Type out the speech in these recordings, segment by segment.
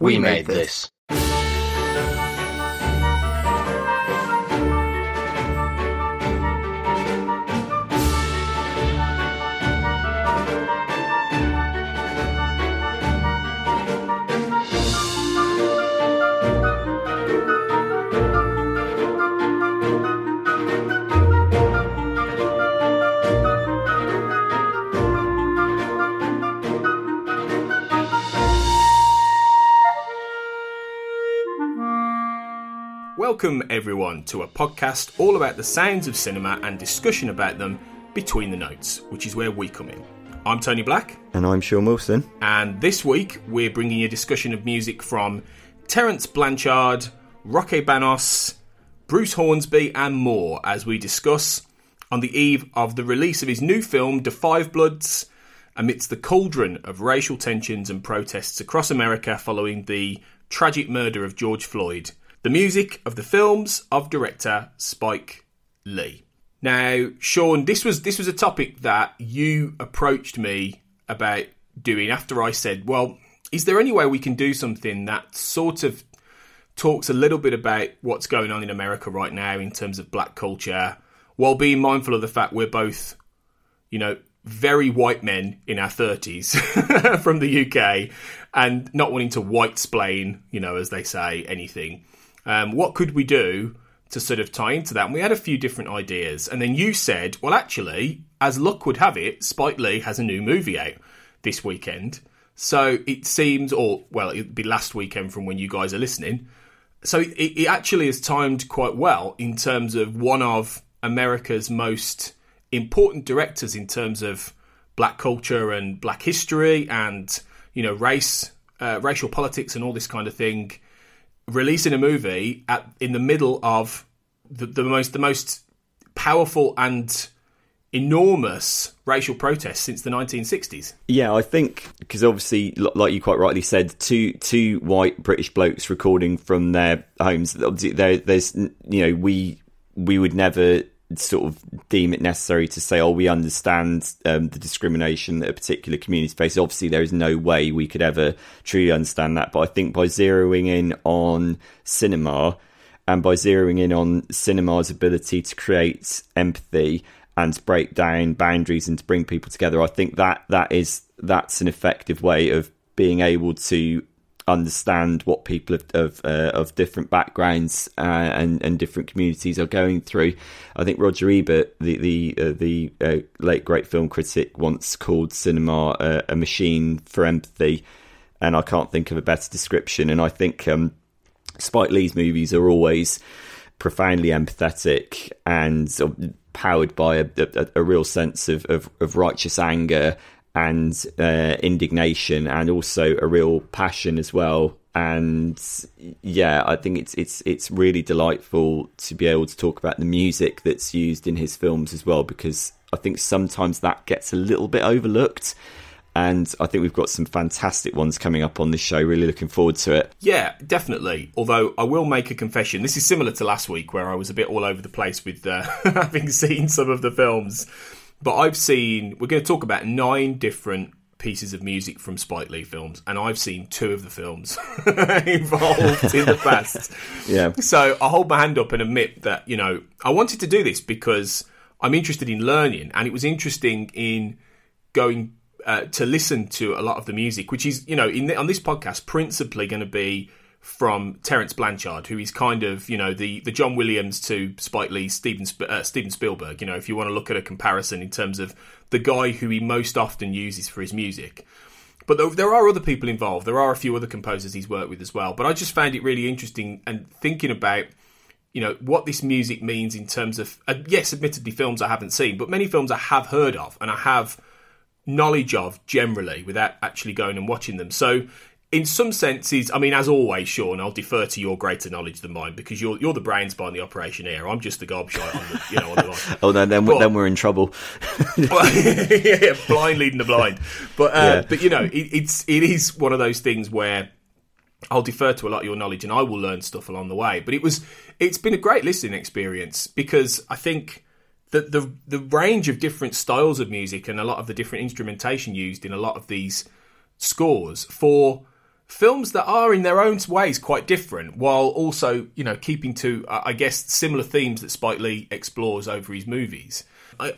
We made this. Welcome everyone to a podcast all about the sounds of cinema and discussion about them between the notes, which is where we come in. I'm Tony Black. And I'm Sean Wilson. And this week we're bringing you a discussion of music from Terence Blanchard, Roque Baños, Bruce Hornsby and more as we discuss on the eve of the release of his new film Da 5 Bloods amidst the cauldron of racial tensions and protests across America following the tragic murder of George Floyd. The music of the films of director Spike Lee. Now, Sean, this was a topic that you approached me about doing after I said, well, is there any way we can do something that sort of talks a little bit about what's going on in America right now in terms of black culture, while being mindful of the fact we're both, you know, very white men in our 30s from the UK and not wanting to white-splain, you know, as they say, anything. What could we do to sort of tie into that? And we had a few different ideas. And then you said, well, actually, as luck would have it, Spike Lee has a new movie out this weekend. So it seems, or, well, it'll be last weekend from when you guys are listening. So it actually is timed quite well in terms of one of America's most important directors in terms of black culture and black history and, you know, race, racial politics and all this kind of thing. Releasing a movie in the middle of the most powerful and enormous racial protests since the 1960s. Yeah, I think because obviously, like you quite rightly said, two white British blokes recording from their homes. Obviously, there's you know we would never sort of deem it necessary to say, oh, we understand the discrimination that a particular community faces. Obviously, there is no way we could ever truly understand that. But I think by zeroing in on cinema and by zeroing in on cinema's ability to create empathy and to break down boundaries and to bring people together, I think that's an effective way of being able to understand what people of different backgrounds and different communities are going through. I think Roger Ebert, the late great film critic, once called cinema a machine for empathy, and I can't think of a better description. And I think Spike Lee's movies are always profoundly empathetic and powered by a real sense of righteous anger and indignation, and also a real passion as well. And yeah, I think it's really delightful to be able to talk about the music that's used in his films as well, because I think sometimes that gets a little bit overlooked. And I think we've got some fantastic ones coming up on this show. Really looking forward to it. Yeah, definitely. Although I will make a confession. This is similar to last week where I was a bit all over the place with having seen some of the films. But I've seen, we're going to talk about 9 different pieces of music from Spike Lee films, and I've seen 2 of the films involved in the past. Yeah. So I hold my hand up and admit that, you know, I wanted to do this because I'm interested in learning, and it was interesting in going to listen to a lot of the music, which is, you know, on this podcast, principally going to be from Terence Blanchard, who is kind of, you know, the John Williams to Spike Lee, Steven Spielberg. You know, if you want to look at a comparison in terms of the guy who he most often uses for his music. But there are other people involved. There are a few other composers he's worked with as well. But I just found it really interesting and thinking about, you know, what this music means in terms of, yes, admittedly, films I haven't seen, but many films I have heard of and I have knowledge of generally without actually going and watching them. So in some senses, I mean, as always, Sean, I'll defer to your greater knowledge than mine because you're the brains behind the operation here. I'm just the gobshite on the, you know, on the line. Oh no, then we're in trouble. Yeah, blind leading the blind. But you know, it is one of those things where I'll defer to a lot of your knowledge and I will learn stuff along the way. But it's been a great listening experience because I think that the range of different styles of music and a lot of the different instrumentation used in a lot of these scores for films that are in their own ways quite different, while also, you know, keeping to, I guess, similar themes that Spike Lee explores over his movies,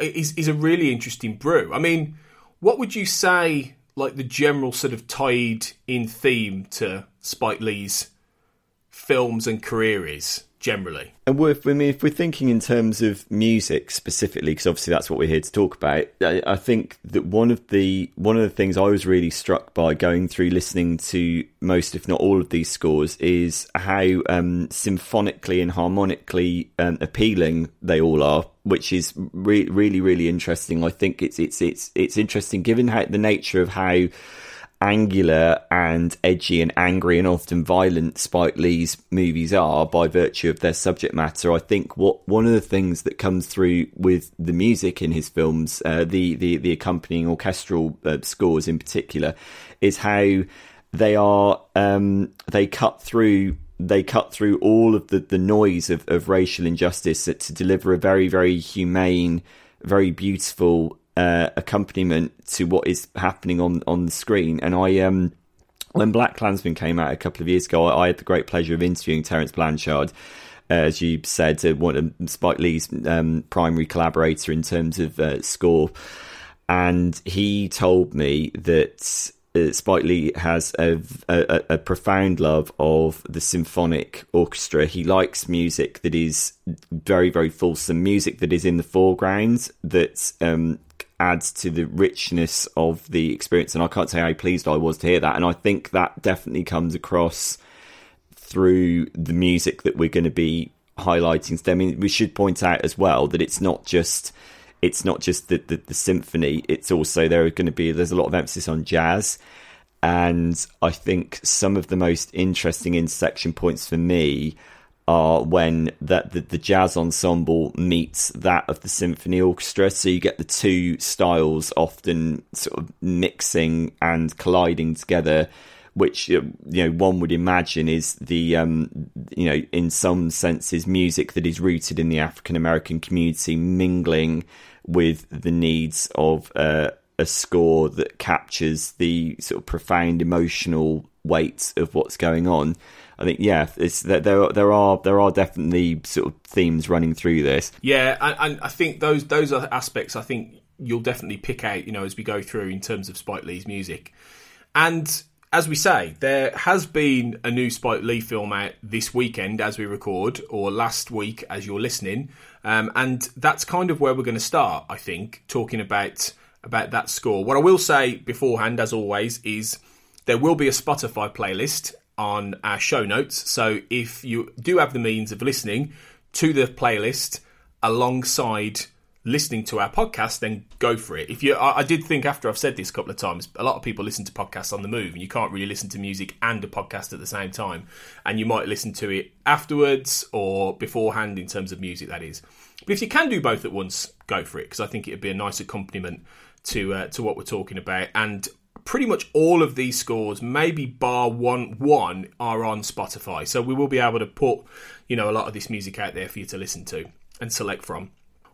is a really interesting brew. I mean, what would you say, like, the general sort of tied in theme to Spike Lee's films and career is generally? And if we're thinking in terms of music specifically, because obviously that's what we're here to talk about, I think that one of the things I was really struck by going through listening to most, if not all, of these scores is how symphonically and harmonically appealing they all are, which is really, really interesting. I think it's interesting given how the nature of how angular and edgy and angry and often violent Spike Lee's movies are by virtue of their subject matter. I think one of the things that comes through with the music in his films, the accompanying orchestral scores in particular, is how they are they cut through all of the noise of racial injustice to deliver a very, very humane, very beautiful accompaniment to what is happening on the screen. And I when BlacKkKlansman came out a couple of years ago, I had the great pleasure of interviewing Terence Blanchard, as you said, one of Spike Lee's primary collaborator in terms of score, and he told me that Spike Lee has a profound love of the symphonic orchestra. He likes music that is very, very fulsome, music that is in the foreground, that adds to the richness of the experience. And I can't say how pleased I was to hear that. And I think that definitely comes across through the music that we're going to be highlighting. I mean, we should point out as well that it's not just the symphony, it's also there's a lot of emphasis on jazz. And I think some of the most interesting intersection points for me are when the jazz ensemble meets that of the symphony orchestra. So you get the two styles often sort of mixing and colliding together, which, you know, one would imagine is the, you know, in some senses, music that is rooted in the African-American community mingling with the needs of a score that captures the sort of profound emotional weight of what's going on. I think, yeah, there are definitely sort of themes running through this. Yeah, and I think those are aspects I think you'll definitely pick out, you know, as we go through in terms of Spike Lee's music. And as we say, there has been a new Spike Lee film out this weekend as we record, or last week as you're listening. And that's kind of where we're going to start, I think, talking about that score. What I will say beforehand, as always, is there will be a Spotify playlist on our show notes. So if you do have the means of listening to the playlist alongside listening to our podcast, then go for it. If you, I did think, after I've said this a couple of times, a lot of people listen to podcasts on the move, and you can't really listen to music and a podcast at the same time. And you might listen to it afterwards or beforehand in terms of music, that is. But if you can do both at once, go for it, because I think it'd be a nice accompaniment to what we're talking about. And pretty much all of these scores, maybe bar one, are on Spotify. So we will be able to put, you know, a lot of this music out there for you to listen to and select from.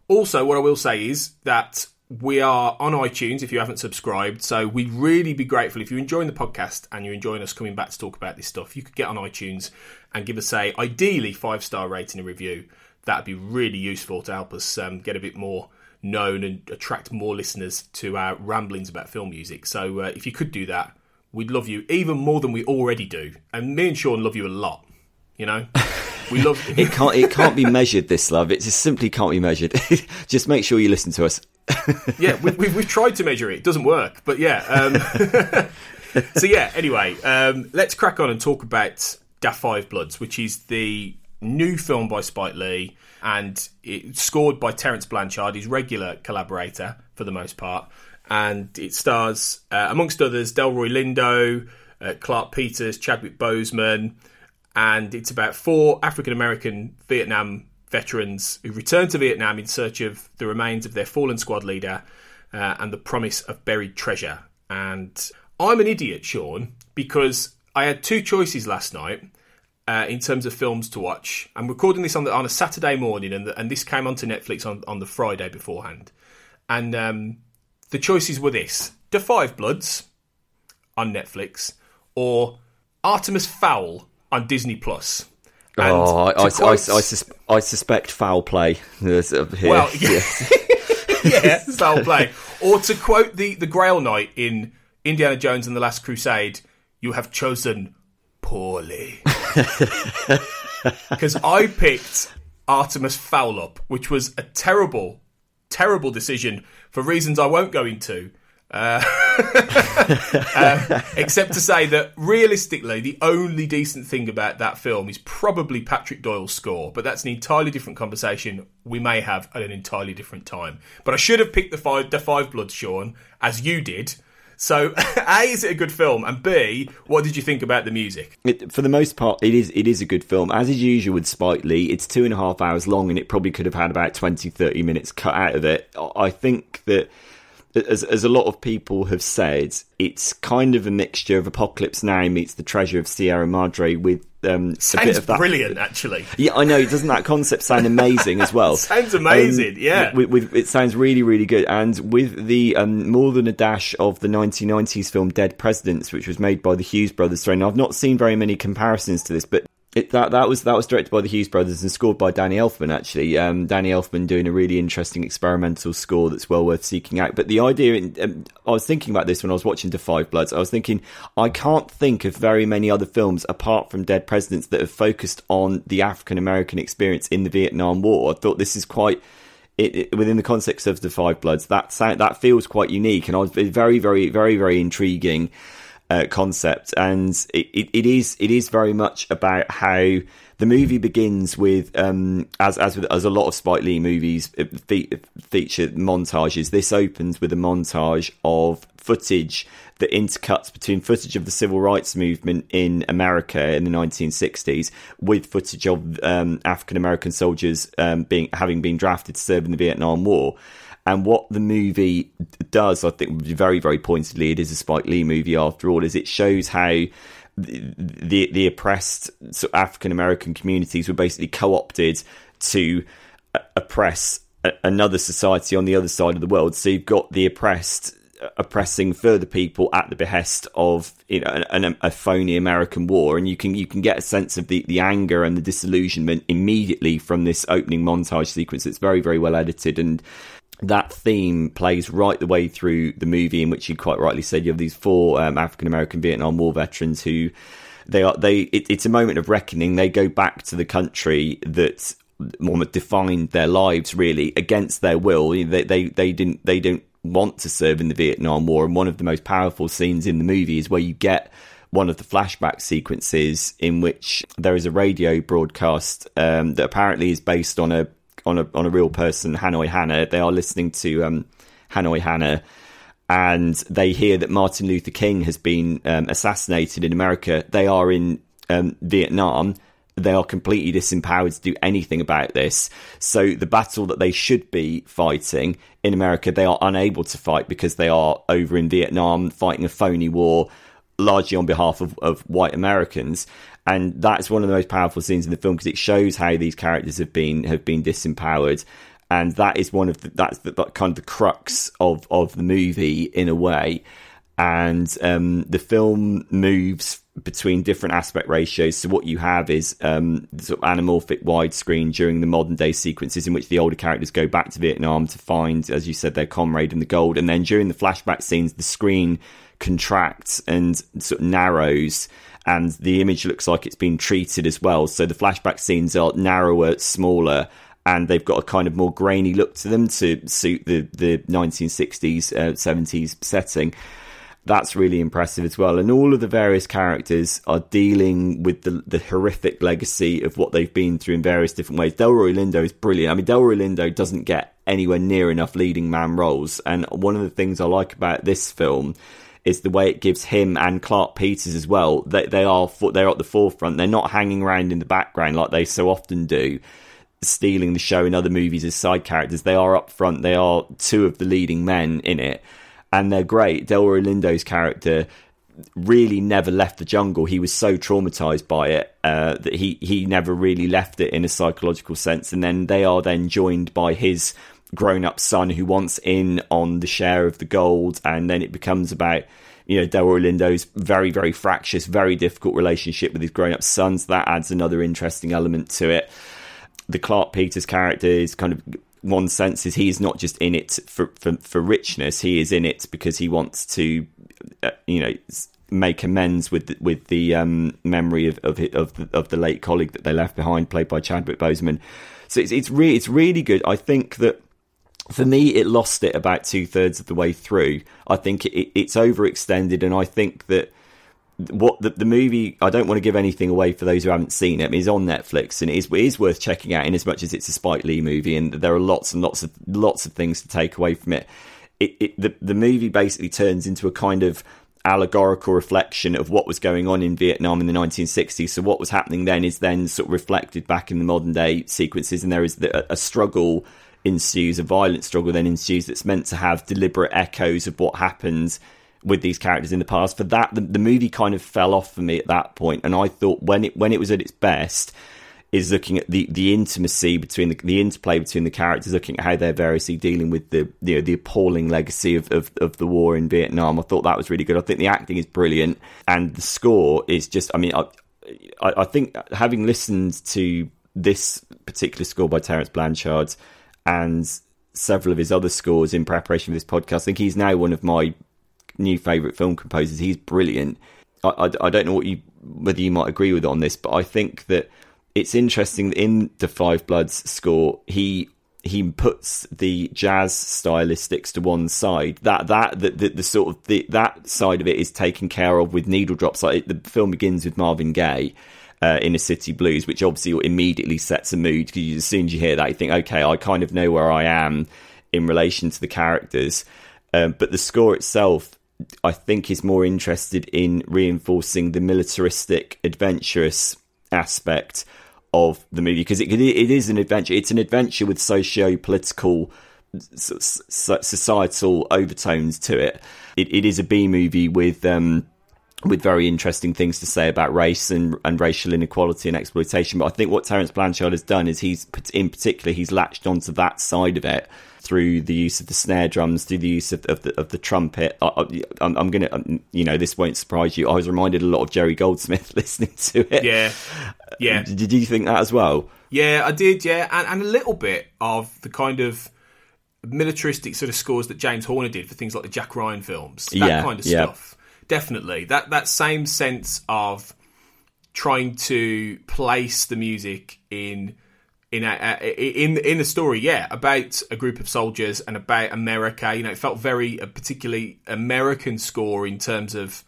Also, what I will say is that we are on iTunes if you haven't subscribed. So we'd really be grateful if you're enjoying the podcast and you're enjoying us coming back to talk about this stuff. You could get on iTunes and give us a, ideally, 5-star rating and review. That'd be really useful to help us get a bit more known and attract more listeners to our ramblings about film music. So if you could do that, we love you even more than we already do. And me and Sean love you a lot, you know? We love you. It can't be measured, this love. It just simply can't be measured. Just make sure you listen to us. Yeah, we've tried to measure it. It doesn't work. But yeah. So yeah, anyway, let's crack on and talk about Da 5 Bloods, which is the new film by Spike Lee, and it's scored by Terence Blanchard, his regular collaborator for the most part. And it stars, amongst others, Delroy Lindo, Clark Peters, Chadwick Boseman. And it's about four African-American Vietnam veterans who return to Vietnam in search of the remains of their fallen squad leader and the promise of buried treasure. And I'm an idiot, Sean, because I had two choices last night in terms of films to watch. I'm recording this on a Saturday morning, and this came onto Netflix on the Friday beforehand. And the choices were this: Da 5 Bloods on Netflix or Artemis Fowl on Disney Plus. And I suspect foul play. Here. Well, yeah, yeah, foul play. Or to quote the Grail Knight in Indiana Jones and the Last Crusade, you have chosen poorly. Because I picked Artemis Fowl Up, which was a terrible decision for reasons I won't go into, except to say that realistically the only decent thing about that film is probably Patrick Doyle's score, but that's an entirely different conversation we may have at an entirely different time. But I should have picked Da 5 Bloods, Sean, as you did. So A, is it a good film? And B, what did you think about the music? For the most part, it is a good film. As is usual with Spike Lee, it's 2.5 hours long and it probably could have had about 20, 30 minutes cut out of it. I think that, as a lot of people have said, it's kind of a mixture of Apocalypse Now meets The Treasure of Sierra Madre with a bit of that. Brilliant, actually. Yeah, I know. Doesn't that concept sound amazing as well? Sounds amazing, yeah. It sounds really, really good. And with the more than a dash of the 1990s film Dead Presidents, which was made by the Hughes Brothers. And I've not seen very many comparisons to this, but that was directed by the Hughes Brothers and scored by Danny Elfman, actually. Danny Elfman doing a really interesting experimental score that's well worth seeking out. But the idea, I was thinking about this when I was watching Da 5 Bloods, I was thinking, I can't think of very many other films apart from Dead Presidents that have focused on the African-American experience in the Vietnam War. I thought this is quite... within the context of Da 5 Bloods, that feels quite unique, and I was very, very, very, very intriguing concept. And it is very much about how the movie begins with as a lot of Spike Lee movies feature montages. This opens with a montage of footage that intercuts between footage of the civil rights movement in America in the 1960s with footage of African-American soldiers having been drafted to serve in the Vietnam War. And what the movie does, I think, very, very pointedly, it is a Spike Lee movie after all, is it shows how the oppressed sort of African-American communities were basically co-opted to oppress another society on the other side of the world. So you've got the oppressed oppressing further people at the behest of, you know, a phony American war, and you can get a sense of the anger and the disillusionment immediately from this opening montage sequence. It's very, very well edited, and that theme plays right the way through the movie, in which, you quite rightly said, you have these four African-American Vietnam War veterans who it's a moment of reckoning. They go back to the country that almost defined their lives, really, against their will. You know, they don't want to serve in the Vietnam War, and one of the most powerful scenes in the movie is where you get one of the flashback sequences in which there is a radio broadcast that apparently is based on a real person, Hanoi Hannah. They are listening to Hanoi Hannah, and they hear that Martin Luther King has been assassinated in America. They are in Vietnam. They are completely disempowered to do anything about this. So the battle that they should be fighting in America, they are unable to fight because they are over in Vietnam fighting a phony war, largely on behalf of white Americans. And that's one of the most powerful scenes in the film, because it shows how these characters have been disempowered. And that is kind of the crux of the movie, in a way. And the film moves between different aspect ratios. So what you have is sort of anamorphic widescreen during the modern day sequences in which the older characters go back to Vietnam to find, as you said, their comrade in the gold. And then during the flashback scenes, the screen contracts and sort of narrows, and the image looks like it's been treated as well. So the flashback scenes are narrower, smaller, and they've got a kind of more grainy look to them to suit the 1960s, 70s setting. That's really impressive as well. And all of the various characters are dealing with the horrific legacy of what they've been through in various different ways. Delroy Lindo is brilliant. I mean, Delroy Lindo doesn't get anywhere near enough leading man roles. And one of the things I like about this film is the way it gives him and Clark Peters as well. They're at the forefront. They're not hanging around in the background like they so often do, stealing the show in other movies as side characters. They are up front. They are two of the leading men in it. And they're great. Delroy Lindo's character really never left the jungle. He was so traumatized by it that he never really left it in a psychological sense. And then they are then joined by his grown-up son, who wants in on the share of the gold. And then it becomes about, you know, Delroy Lindo's very, very fractious, very difficult relationship with his grown-up sons. That adds another interesting element to it. The Clark Peters character is kind of... one sense is he's not just in it for richness. He is in it because he wants to, you know, make amends with the memory of the late colleague that they left behind, played by Chadwick Boseman. So it's really good. I think that for me, it lost it about 2/3 of the way through. I think it's overextended, and I think that what the movie, I don't want to give anything away for those who haven't seen it. I mean, it's on Netflix, and it is worth checking out in as much as it's a Spike Lee movie, and there are lots of things to take away from it. The movie basically turns into a kind of allegorical reflection of what was going on in Vietnam in the 1960s. So what was happening then is then sort of reflected back in the modern day sequences, and there is a struggle ensues, a violent struggle then ensues that's meant to have deliberate echoes of what happened with these characters in the past. For that, the movie kind of fell off for me at that point, and I thought when it was at its best is looking at the intimacy between the interplay between the characters, looking at how they're variously dealing with the, you know, the appalling legacy of the war in Vietnam. I thought that was really good. I think the acting is brilliant, and the score is just, I mean, I think, having listened to this particular score by Terence Blanchard and several of his other scores in preparation for this podcast, I think he's now one of my new favourite film composers. He's brilliant. I don't know whether you might agree with on this, but I think that it's interesting that in the 5 Bloods score, he puts the jazz stylistics to one side. That side of it is taken care of with needle drops. Like the film begins with Marvin Gaye, Inner City Blues, which obviously immediately sets a mood, because as soon as you hear that, you think, okay, I kind of know where I am in relation to the characters. But the score itself, I think, is more interested in reinforcing the militaristic, adventurous aspect of the movie, because it is an adventure. It's an adventure with socio-political, societal overtones to it. It is a B movie with very interesting things to say about race and racial inequality and exploitation. But I think what Terence Blanchard has done is he's latched onto that side of it through the use of the snare drums, through the use of the trumpet. I'm going to, you know, this won't surprise you, I was reminded a lot of Jerry Goldsmith listening to it. Yeah. Did you think that as well? Yeah, I did, yeah. And a little bit of the kind of militaristic sort of scores that James Horner did for things like the Jack Ryan films. That kind of stuff. Definitely. That same sense of trying to place the music in the story, about a group of soldiers and about America. You know, it felt very a particularly American score in terms of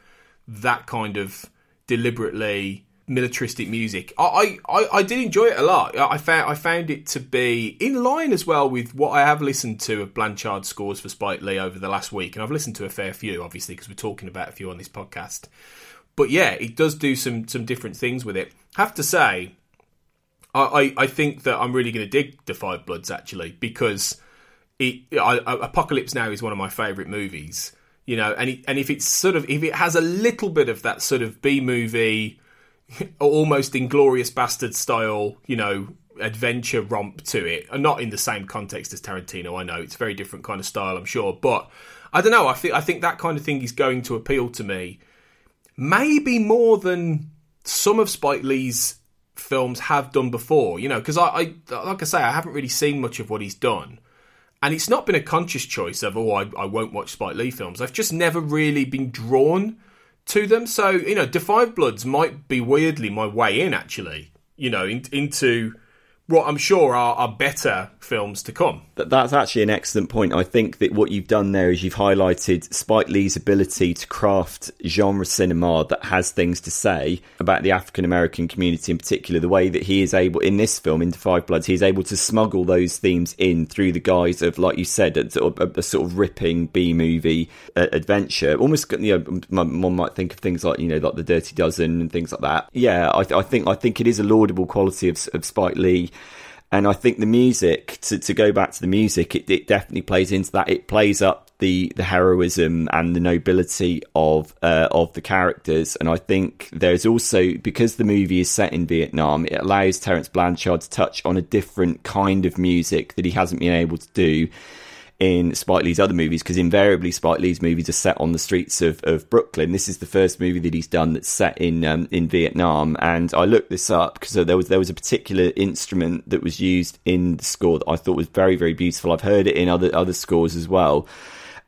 that kind of deliberately militaristic music. I did enjoy it a lot. I found it to be in line as well with what I have listened to of Blanchard's scores for Spike Lee over the last week, and I've listened to a fair few, obviously, because we're talking about a few on this podcast. But yeah, it does do some different things with it. Have to say, I think that I'm really going to dig Da 5 Bloods, actually, because Apocalypse Now is one of my favourite movies, you know, and if it has a little bit of that sort of B movie, almost Inglorious Bastard style, you know, adventure romp to it, and not in the same context as Tarantino. I know it's a very different kind of style, I'm sure, but I don't know. I think that kind of thing is going to appeal to me, maybe more than some of Spike Lee's films have done before, you know, because I haven't really seen much of what he's done, And it's not been a conscious choice of, I won't watch Spike Lee films. I've just never really been drawn to them. So, you know, Da 5 Bloods might be weirdly my way in, actually, you know, into what I'm sure are better films to come. That's actually an excellent point. I think that what you've done there is you've highlighted Spike Lee's ability to craft genre cinema that has things to say about the African-American community in particular, the way that he is able, in this film, in Da 5 Bloods, he's able to smuggle those themes in through the guise of, like you said, a sort of ripping B-movie adventure. Almost, you know, one might think of things like, you know, like The Dirty Dozen and things like that. Yeah, I think it is a laudable quality of Spike Lee. And I think the music, to go back to the music, it definitely plays into that. It plays up the heroism and the nobility of the characters. And I think there's also, because the movie is set in Vietnam, it allows Terence Blanchard to touch on a different kind of music that he hasn't been able to do in Spike Lee's other movies, because invariably Spike Lee's movies are set on the streets of Brooklyn. This is the first movie that he's done that's set in Vietnam, and I looked this up because there was a particular instrument that was used in the score that I thought was very, very beautiful. I've heard it in other scores as well.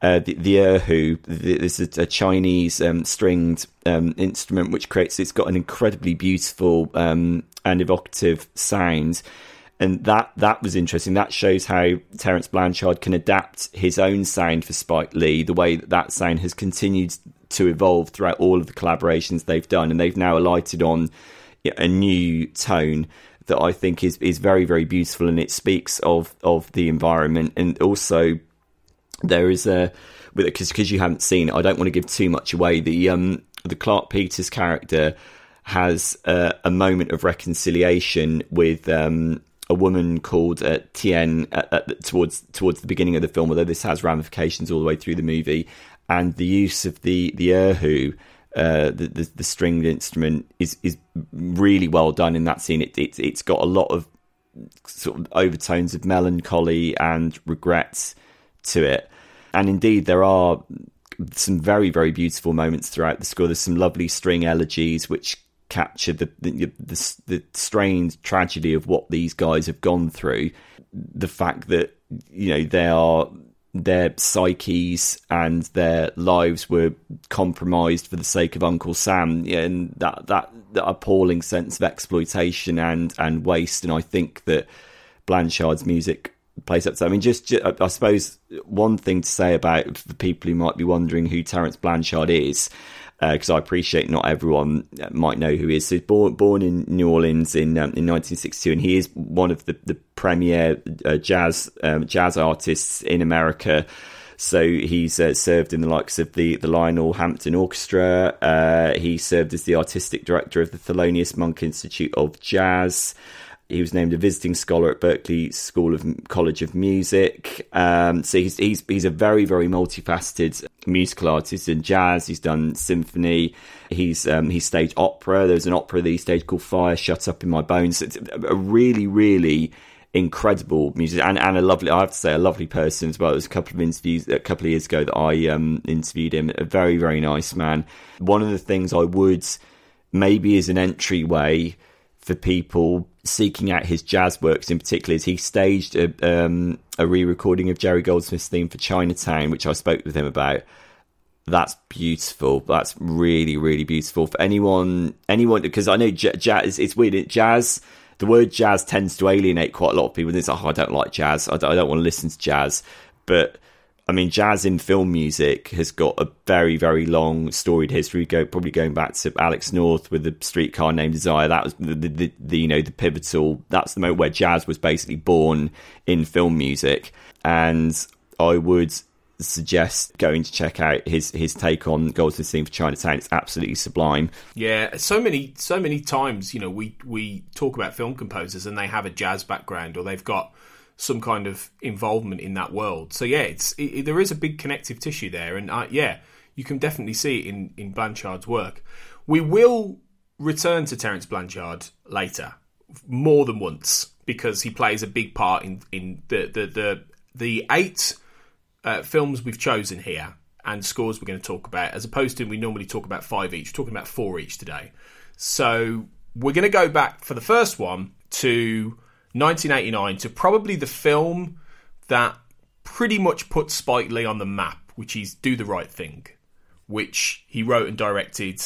The erhu, this is a Chinese stringed instrument which creates. It's got an incredibly beautiful and evocative sound. And that was interesting. That shows how Terence Blanchard can adapt his own sound for Spike Lee, the way that sound has continued to evolve throughout all of the collaborations they've done. And they've now alighted on a new tone that I think is very, very beautiful. And it speaks of the environment. And also there is because you haven't seen it, I don't want to give too much away. The Clark Peters character has a moment of reconciliation with... a woman called Tien towards the beginning of the film, although this has ramifications all the way through the movie. And the use of the erhu, the stringed instrument, is really well done in that scene. It's got a lot of sort of overtones of melancholy and regrets to it. And indeed, there are some very, very beautiful moments throughout the score. There's some lovely string elegies which capture the strained tragedy of what these guys have gone through, the fact that, you know, their psyches and their lives were compromised for the sake of Uncle Sam, and that appalling sense of exploitation and waste. And I think that Blanchard's music plays up to that. I mean, just I suppose one thing to say about, for people who might be wondering who Terence Blanchard is, because I appreciate not everyone might know who he is. So he's born in New Orleans in 1962, and he is one of the premier jazz artists in America. So he's served in the likes of the Lionel Hampton Orchestra. He served as the artistic director of the Thelonious Monk Institute of Jazz. He was named a visiting scholar at Berklee College of Music. So he's a very, very multifaceted musical artist. In jazz, he's done symphony. He's staged opera. There's an opera that he staged called Fire Shut Up in My Bones. It's a really, really incredible musician and a lovely, I have to say, a lovely person as well. There was a couple of interviews a couple of years ago that I interviewed him. A very, very nice man. One of the things I would maybe is an entryway for people seeking out his jazz works in particular is he staged a re-recording of Jerry Goldsmith's theme for Chinatown, which I spoke with him about. That's beautiful. That's really, really beautiful. For anyone, because I know jazz, it's weird. Jazz, the word jazz tends to alienate quite a lot of people. It's like, oh, I don't like jazz. I don't want to listen to jazz. But I mean, jazz in film music has got a very, very long storied history. Probably going back to Alex North with The Streetcar Named Desire. That was the pivotal. That's the moment where jazz was basically born in film music. And I would suggest going to check out his take on Goldsmith's theme for Chinatown. It's absolutely sublime. Yeah, so many times, you know, we talk about film composers and they have a jazz background or they've got some kind of involvement in that world. So yeah, there is a big connective tissue there, and you can definitely see it in Blanchard's work. We will return to Terence Blanchard later, more than once, because he plays a big part in the eight films we've chosen here and scores we're going to talk about, as opposed to we normally talk about five each. We're talking about four each today. So we're going to go back for the first one to 1989, to probably the film that pretty much put Spike Lee on the map, which is Do the Right Thing, which he wrote and directed,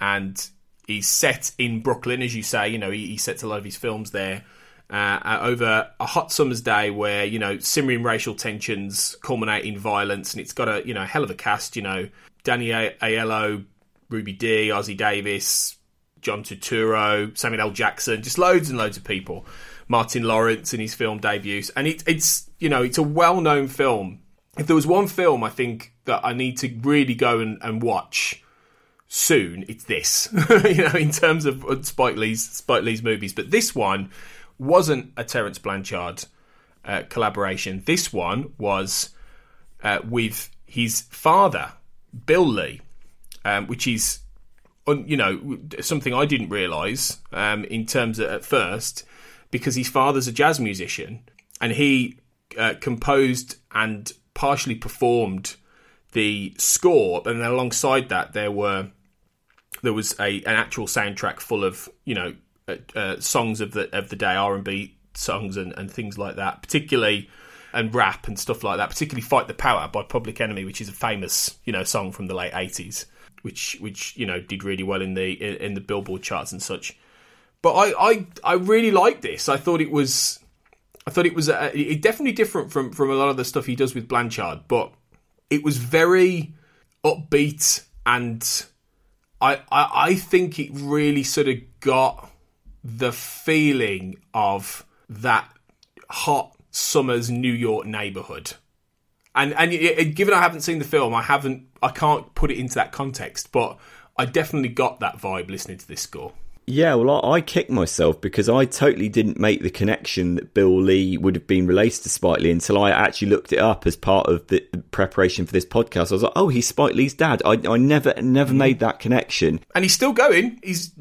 and he's set in Brooklyn, as you say. You know, he sets a lot of his films there over a hot summer's day where, you know, simmering racial tensions culminate in violence, and it's got a, you know, hell of a cast. You know, Danny Aiello, Ruby Dee, Ozzie Davis, John Turturro, Samuel L. Jackson, just loads and loads of people. Martin Lawrence in his film debut, and it's you know, it's a well-known film. If there was one film I think that I need to really go and watch soon, it's this. You know, in terms of Spike Lee's movies, but this one wasn't a Terence Blanchard collaboration. This one was with his father, Bill Lee, which is, you know, something I didn't realise in terms of, at first, because his father's a jazz musician, and he composed and partially performed the score, and then alongside that there was an actual soundtrack full of, you know, songs of the day, R&B songs and things like that, particularly, and rap and stuff like that, particularly Fight the Power by Public Enemy, which is a famous, you know, song from the late 80s, which you know, did really well in the Billboard charts and such. But I really liked this. I thought it was definitely different from a lot of the stuff he does with Blanchard, but it was very upbeat, and I think it really sort of got the feeling of that hot summer's New York neighborhood. And given I haven't seen the film, I can't put it into that context, but I definitely got that vibe listening to this score. Yeah, well, I kicked myself because I totally didn't make the connection that Bill Lee would have been related to Spike Lee until I actually looked it up as part of the preparation for this podcast. I was like, oh, he's Spike Lee's dad. I never made that connection. And he's still going. He's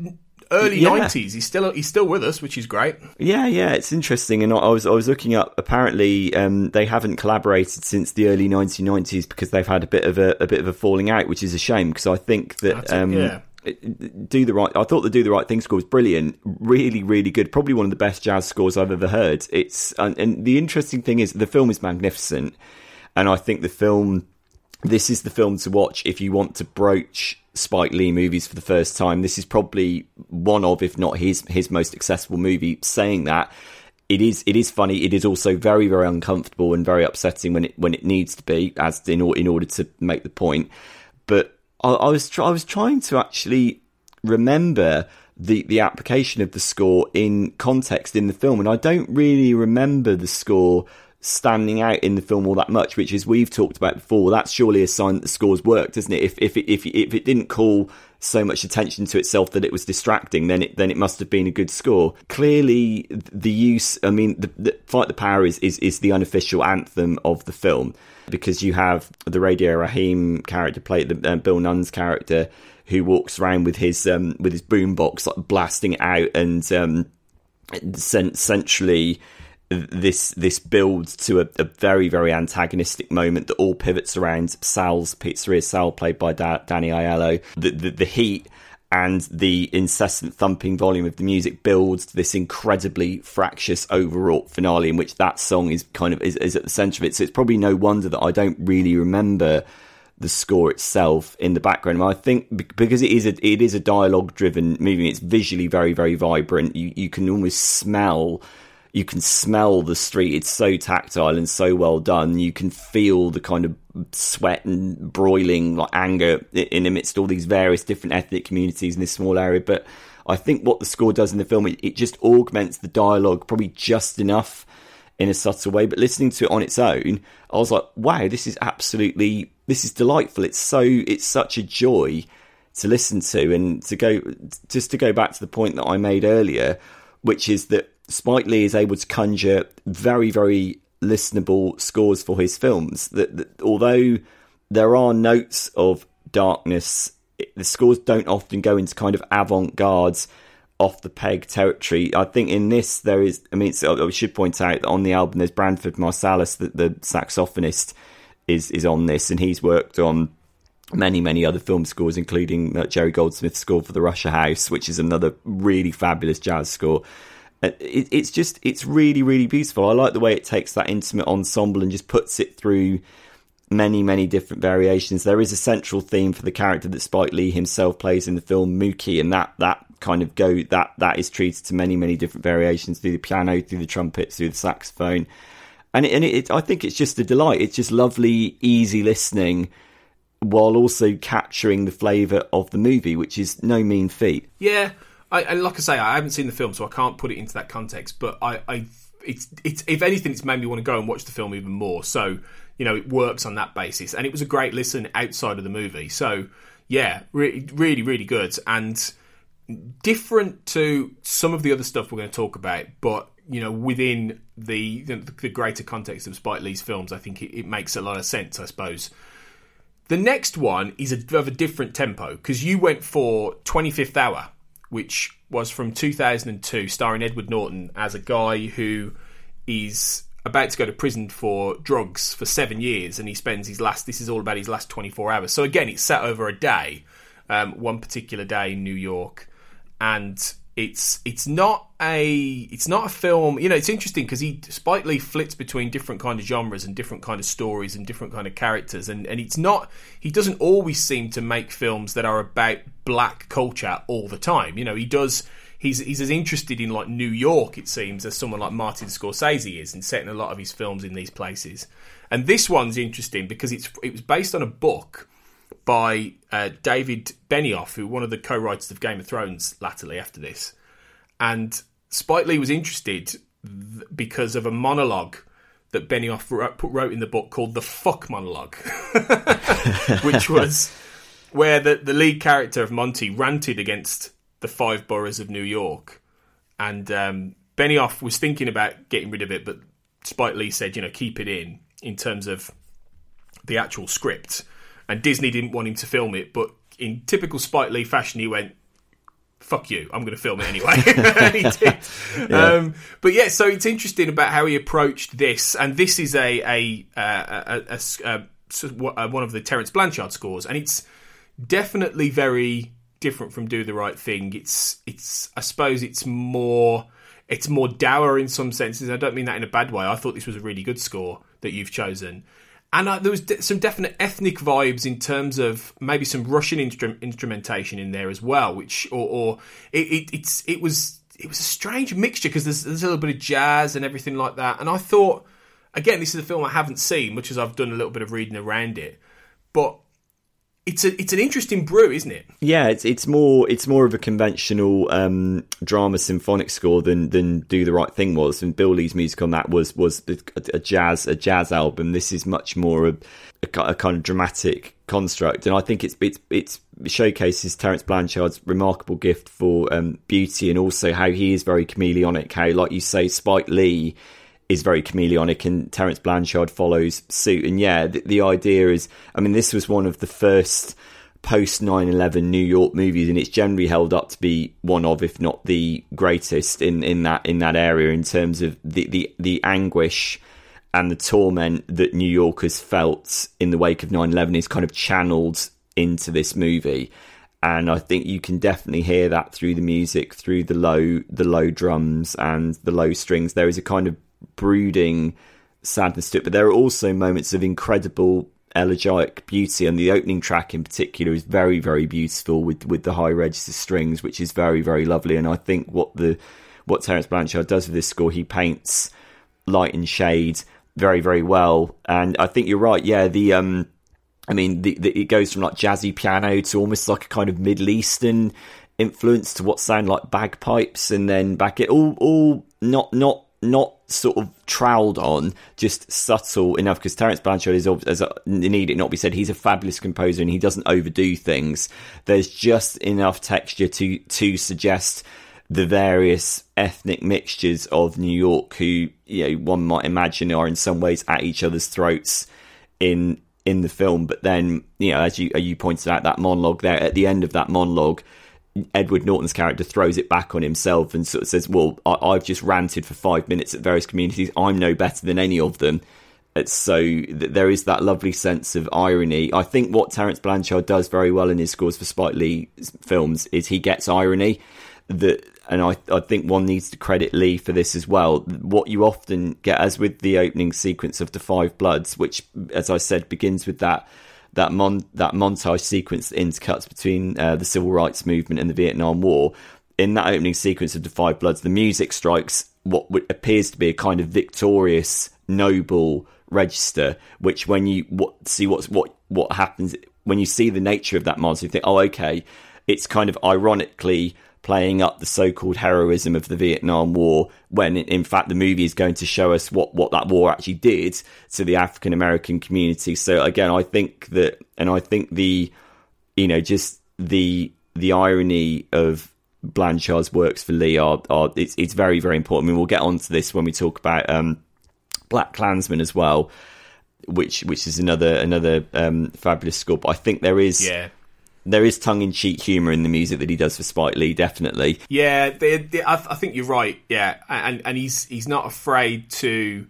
early 90s. He's still with us, which is great. Yeah, it's interesting. And I was looking up. Apparently, they haven't collaborated since the early 1990s because they've had a bit of a falling out, which is a shame, because I think that. I thought the Do the Right Thing score was brilliant, really, really good, probably one of the best jazz scores I've ever heard. It's and the interesting thing is the film is magnificent, and I think this is the film to watch if you want to broach Spike Lee movies for the first time. This is probably one of, if not his most accessible movie. Saying that, it is funny, it is also very, very uncomfortable and very upsetting when it needs to be, as in order to make the point. But I was trying to actually remember the application of the score in context in the film, and I don't really remember the score standing out in the film all that much, which, as we've talked about before, that's surely a sign that the score's worked, isn't it? If it didn't call so much attention to itself that it was distracting, then it must have been a good score. Clearly, the use, I mean, the Fight the Power is the unofficial anthem of the film, because you have the Radio Raheem character played, Bill Nunn's character, who walks around with his boombox, like, blasting it out, and essentially this builds to a very, very antagonistic moment that all pivots around Sal's Pizzeria. Sal, played by Danny Aiello. The heat and the incessant thumping volume of the music builds to this incredibly fractious, overwrought finale, in which that song is kind of is at the centre of it. So it's probably no wonder that I don't really remember the score itself in the background. I think because it is a dialogue-driven movie, it's visually very, very vibrant. You can almost smell. You can smell the street. It's so tactile and so well done. You can feel the kind of sweat and broiling, like, anger in amidst all these various different ethnic communities in this small area. But I think what the score does in the film, it just augments the dialogue probably just enough in a subtle way. But listening to it on its own, I was like, wow, this is delightful. It's such a joy to listen to. And to go back to the point that I made earlier, which is that Spike Lee is able to conjure very, very listenable scores for his films. That although there are notes of darkness, the scores don't often go into kind of avant-garde, off-the-peg territory. I think in this there is. I mean, I should point out that on the album there's Branford Marsalis, the saxophonist, is on this, and he's worked on many, many other film scores, including Jerry Goldsmith's score for The Russia House, which is another really fabulous jazz score. It's just, it's really, really beautiful. I like the way it takes that intimate ensemble and just puts it through many, many different variations. There is a central theme for the character that Spike Lee himself plays in the film, Mookie, and that is treated to many, many different variations through the piano, through the trumpets, through the saxophone. And I think it's just a delight. It's just lovely, easy listening, while also capturing the flavour of the movie, which is no mean feat. Yeah, and like I say, I haven't seen the film, so I can't put it into that context. But it's if anything, it's made me want to go and watch the film even more. So, you know, it works on that basis, and it was a great listen outside of the movie. So, yeah, really, really good, and different to some of the other stuff we're going to talk about, but, you know, within the greater context of Spike Lee's films, I think it makes a lot of sense, I suppose. The next one is of a different tempo, because you went for 25th Hour, which was from 2002, starring Edward Norton as a guy who is about to go to prison for drugs for 7 years, and he spends his last 24 hours. So again, it's set over a day, one particular day in New York, and it's not a film. You know, it's interesting because Spike Lee flits between different kind of genres and different kind of stories and different kind of characters, and it's not, he doesn't always seem to make films that are about black culture all the time. You know, he does. He's as interested in, like, New York, it seems, as someone like Martin Scorsese is, and setting a lot of his films in these places. And this one's interesting because it was based on a book by David Benioff, who one of the co-writers of Game of Thrones latterly after this. And Spike Lee was interested because of a monologue that Benioff wrote in the book called the Fuck Monologue, which was where the lead character of Monty ranted against the five boroughs of New York. And Benioff was thinking about getting rid of it, but Spike Lee said, you know, keep it in terms of the actual script. And Disney didn't want him to film it, but in typical Spike Lee fashion, he went, fuck you, I'm going to film it anyway. And he did. Yeah. But yeah, so it's interesting about how he approached this. And this is one of the Terence Blanchard scores. And it's definitely very different from Do the Right Thing. It's I suppose it's more dour in some senses. I don't mean that in a bad way. I thought this was a really good score that you've chosen, and there was some definite ethnic vibes in terms of maybe some Russian instrumentation in there as well, which it was a strange mixture because there's a little bit of jazz and everything like that. And I thought, again, this is a film I haven't seen, much as I've done a little bit of reading around it, but It's an interesting brew, isn't it? Yeah, it's more of a conventional drama symphonic score than Do the Right Thing was, and Bill Lee's music on that was a jazz album. This is much more a kind of dramatic construct, and I think it showcases Terence Blanchard's remarkable gift for beauty, and also how he is very chameleonic. How, like you say, Spike Lee is very chameleonic, and Terence Blanchard follows suit. And yeah, the idea is, I mean, this was one of the first post 9/11 New York movies, and it's generally held up to be one of, if not the greatest in that area, in terms of the anguish and the torment that New Yorkers felt in the wake of 9/11 is kind of channeled into this movie. And I think you can definitely hear that through the music, through the low drums and the low strings. There is a kind of brooding sadness to it, but there are also moments of incredible elegiac beauty, and the opening track in particular is very, very beautiful with the high register strings, which is very, very lovely. And I think what Terence Blanchard does with this score, he paints light and shade very, very well. And I think you're right, yeah, it goes from like jazzy piano to almost like a kind of Middle Eastern influence to what sound like bagpipes, and then back it all not sort of troweled on, just subtle enough, because Terence Blanchard is, as need it not be said, he's a fabulous composer and he doesn't overdo things. There's just enough texture to suggest the various ethnic mixtures of New York, who, you know, one might imagine are in some ways at each other's throats in the film. But then, you know, as you pointed out, that monologue there, at the end of that monologue, Edward Norton's character throws it back on himself and sort of says, well, I've just ranted for 5 minutes at various communities. I'm no better than any of them. So there is that lovely sense of irony. I think what Terence Blanchard does very well in his scores for Spike Lee's films is he gets irony that and I think one needs to credit Lee for this as well. What you often get, as with the opening sequence of The 5 Bloods, which, as I said, begins with that montage sequence that intercuts between the civil rights movement and the Vietnam War. In that opening sequence of The 5 Bloods, the music strikes what appears to be a kind of victorious, noble register, which when you see what happens, when you see the nature of that montage, you think, oh, okay, it's kind of ironically playing up the so-called heroism of the Vietnam War, when in fact the movie is going to show us what that war actually did to the African American community. So again, I think that, and I think the, you know, just the irony of Blanchard's works for Lee are it's very, very important. I mean, we'll get onto this when we talk about BlacKkKlansman as well, which is another fabulous score. But I think there is. Yeah. There is tongue-in-cheek humour in the music that he does for Spike Lee, definitely. Yeah, I think you're right. Yeah, and he's not afraid to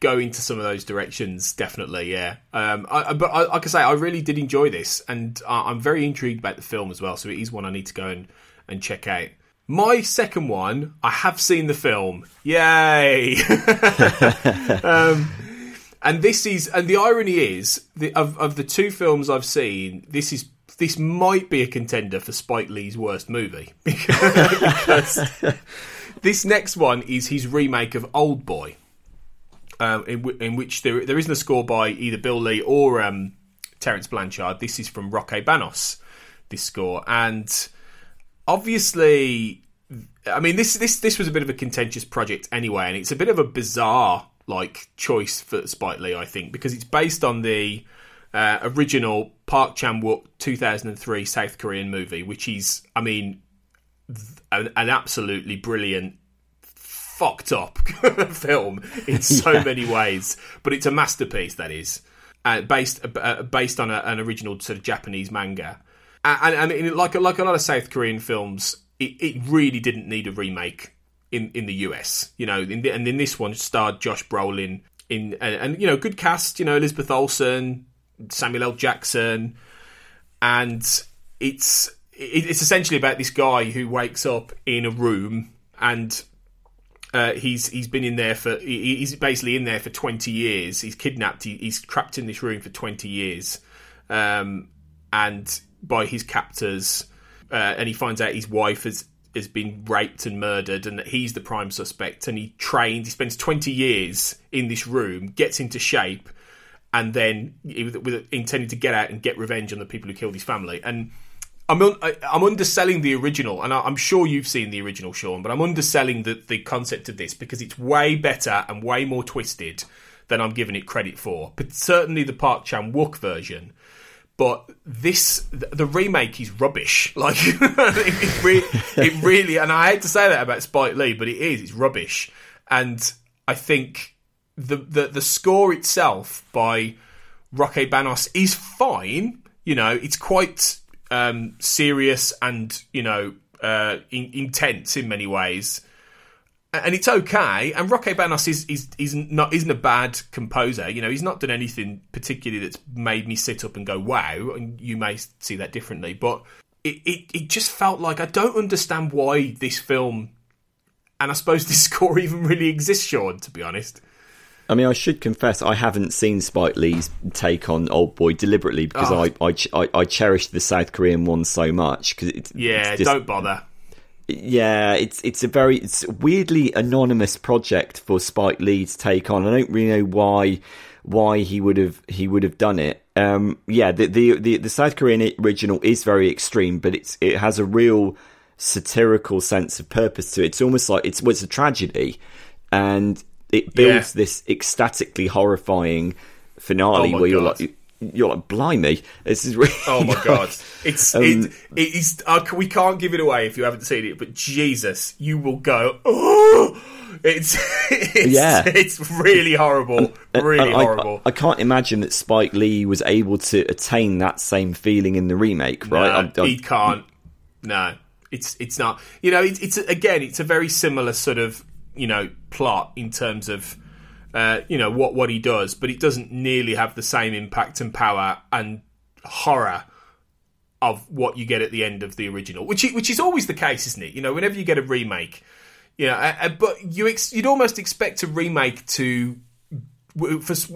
go into some of those directions. Definitely, yeah. But like I say, I really did enjoy this, and I'm very intrigued about the film as well. So it is one I need to go and check out. My second one, I have seen the film. Yay! And this is, and the irony is, of the two films I've seen, this is. This might be a contender for Spike Lee's worst movie, because this next one is his remake of Old Boy, in which there isn't a score by either Bill Lee or Terence Blanchard. This is from Roque Baños, this score, and obviously, I mean, this was a bit of a contentious project anyway, and it's a bit of a bizarre like choice for Spike Lee, I think, because it's based on the. Original Park Chan-wook 2003 South Korean movie, which is, I mean, an absolutely brilliant, fucked up film in so many ways. But it's a masterpiece, that is, based on an original sort of Japanese manga. And like a lot of South Korean films, it really didn't need a remake in the US. You know, and in this one starred Josh Brolin and you know, good cast. You know, Elizabeth Olsen. Samuel L. Jackson, and it's essentially about this guy who wakes up in a room, and he's basically in there for 20 years. He's kidnapped. He's trapped in this room for 20 years, and by his captors, and he finds out his wife has been raped and murdered, and that he's the prime suspect. And he spends 20 years in this room, gets into shape. And then intending to get out and get revenge on the people who killed his family. And I'm underselling the original, and I'm sure you've seen the original, Sean, but I'm underselling the concept of this because it's way better and way more twisted than I'm giving it credit for. But certainly the Park Chan-wook version. But the remake is rubbish. Like it really, and I hate to say that about Spike Lee, but it is. It's rubbish, and I think. The score itself by Roque Baños is fine. You know, it's quite serious and, you know, intense in many ways, and it's okay. And Roque Baños isn't a bad composer. You know, he's not done anything particularly that's made me sit up and go wow. And you may see that differently, but it just felt like I don't understand why this film, and I suppose this score even really exists, Sean, to be honest. I mean, I should confess I haven't seen Spike Lee's take on Old Boy deliberately because I cherish the South Korean one so much. Cause it's just, don't bother. Yeah, it's a weirdly anonymous project for Spike Lee to take on. I don't really know why he would have done it. The South Korean original is very extreme, but it has a real satirical sense of purpose to it. It's almost like it's a tragedy, and. It builds this ecstatically horrifying finale where you're like, blimey, this is really. Oh my god, it's it is. We can't give it away if you haven't seen it, but Jesus, you will go. Oh, it's really horrible, really horrible. I can't imagine that Spike Lee was able to attain that same feeling in the remake, right? No, he can't. No, it's not. You know, it's again, it's a very similar sort of. You know, plot in terms of, you know, what he does, but it doesn't nearly have the same impact and power and horror of what you get at the end of the original, which is always the case, isn't it? You know, whenever you get a remake, but you'd almost expect a remake to,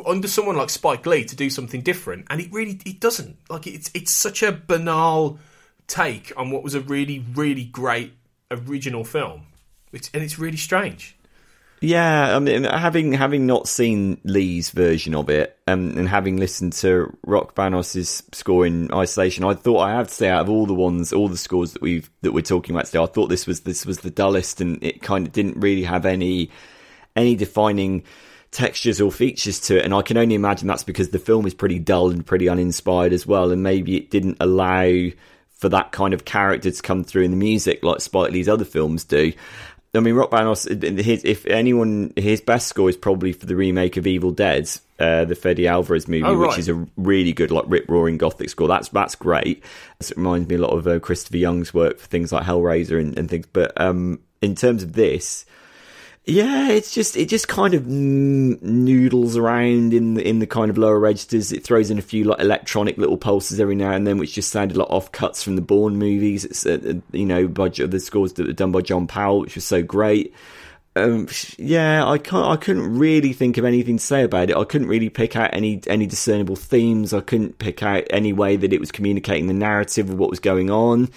under someone like Spike Lee, to do something different, and it doesn't. Like it's such a banal take on what was a really, really great original film, and it's really strange. Yeah, I mean, having not seen Lee's version of it, and having listened to Roque Baños' score in isolation, I thought, I have to say, out of all the scores that we're talking about today, I thought this was the dullest, and it kind of didn't really have any defining textures or features to it. And I can only imagine that's because the film is pretty dull and pretty uninspired as well, and maybe it didn't allow for that kind of character to come through in the music like Spike Lee's other films do. I mean, Roque Baños, his best score is probably for the remake of Evil Dead, the Fede Alvarez movie, oh, right. Which is a really good, like, rip-roaring gothic score. That's great. It reminds me a lot of Christopher Young's work for things like Hellraiser and things. But in terms of this, yeah, it just kind of noodles around in the kind of lower registers. It throws in a few like electronic little pulses every now and then, which just sounded like off cuts from the Bourne movies. It's by the scores that were done by John Powell, which was so great. I couldn't really think of anything to say about it. I couldn't really pick out any discernible themes. I couldn't pick out any way that it was communicating the narrative of what was going on.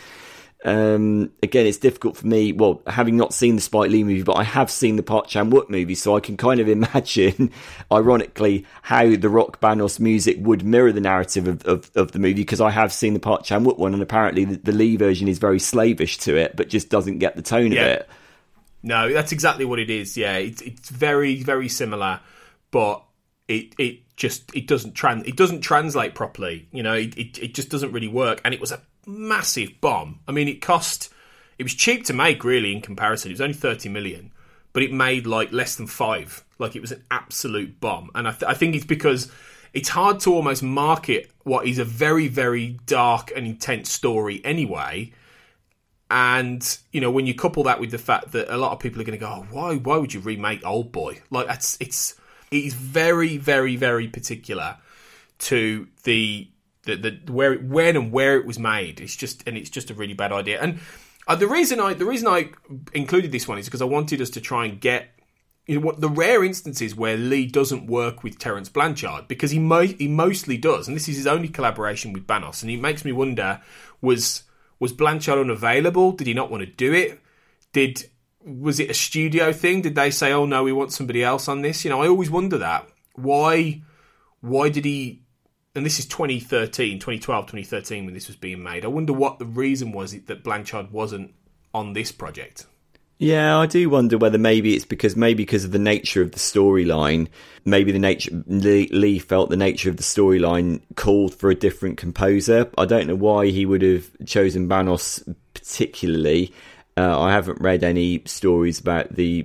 Again, it's difficult for me, well, having not seen the Spike Lee movie, but I have seen the Park Chan-wook movie, so I can kind of imagine, ironically, how the Roque Baños music would mirror the narrative of the movie, because I have seen the Park Chan-wook one, and apparently the Lee version is very slavish to it, but just doesn't get the tone of it. No, that's exactly what it is, yeah. It's very, very similar, but it doesn't translate properly, it just doesn't really work, and it was a massive bomb. I mean, it was cheap to make, really, in comparison. It was only 30 million, but it made like less than 5. Like, it was an absolute bomb. And I think it's because it's hard to almost market what is a very, very dark and intense story anyway. And, when you couple that with the fact that a lot of people are going to go, oh, why would you remake Old Boy? Like, it is very, very, very particular to where it was made. It's just a really bad idea. And the reason I included this one is because I wanted us to try and get what the rare instances where Lee doesn't work with Terence Blanchard, because he mostly does, and this is his only collaboration with Baños. And it makes me wonder: was Blanchard unavailable? Did he not want to do it? Was it a studio thing? Did they say, "Oh no, we want somebody else on this"? I always wonder that. Why did he? And this is 2013 when this was being made. I wonder what the reason was that Blanchard wasn't on this project. Yeah, I do wonder whether maybe it's because of the nature of the storyline. Maybe Lee felt the nature of the storyline called for a different composer. I don't know why he would have chosen Baños particularly. I haven't read any stories about the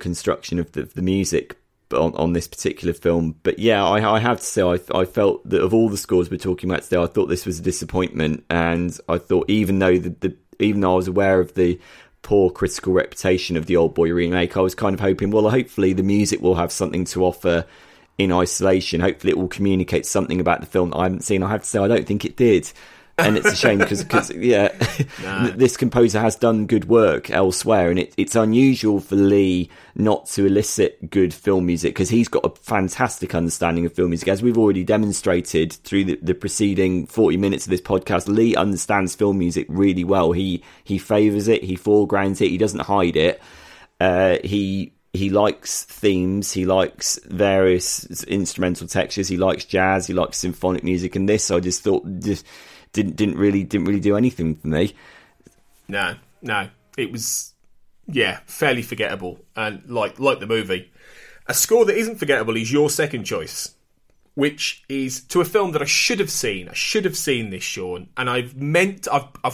construction of the music on this particular film, but yeah, I have to say I felt that of all the scores we're talking about today, I thought this was a disappointment. And I thought, even though I was aware of the poor critical reputation of the Old Boy remake, I was kind of hoping, well, hopefully the music will have something to offer in isolation. Hopefully it will communicate something about the film that I haven't seen. I have to say, I don't think it did. And it's a shame because this composer has done good work elsewhere, and it's unusual for Lee not to elicit good film music, because he's got a fantastic understanding of film music. As we've already demonstrated through the preceding 40 minutes of this podcast, Lee understands film music really well. He favours it, he foregrounds it, he doesn't hide it. He likes themes, he likes various instrumental textures, he likes jazz, he likes symphonic music, and this, I just thought... Didn't really do anything for me. No, it was fairly forgettable, and like the movie. A score that isn't forgettable is your second choice, which is to a film that I should have seen. I should have seen this, Sean, and I've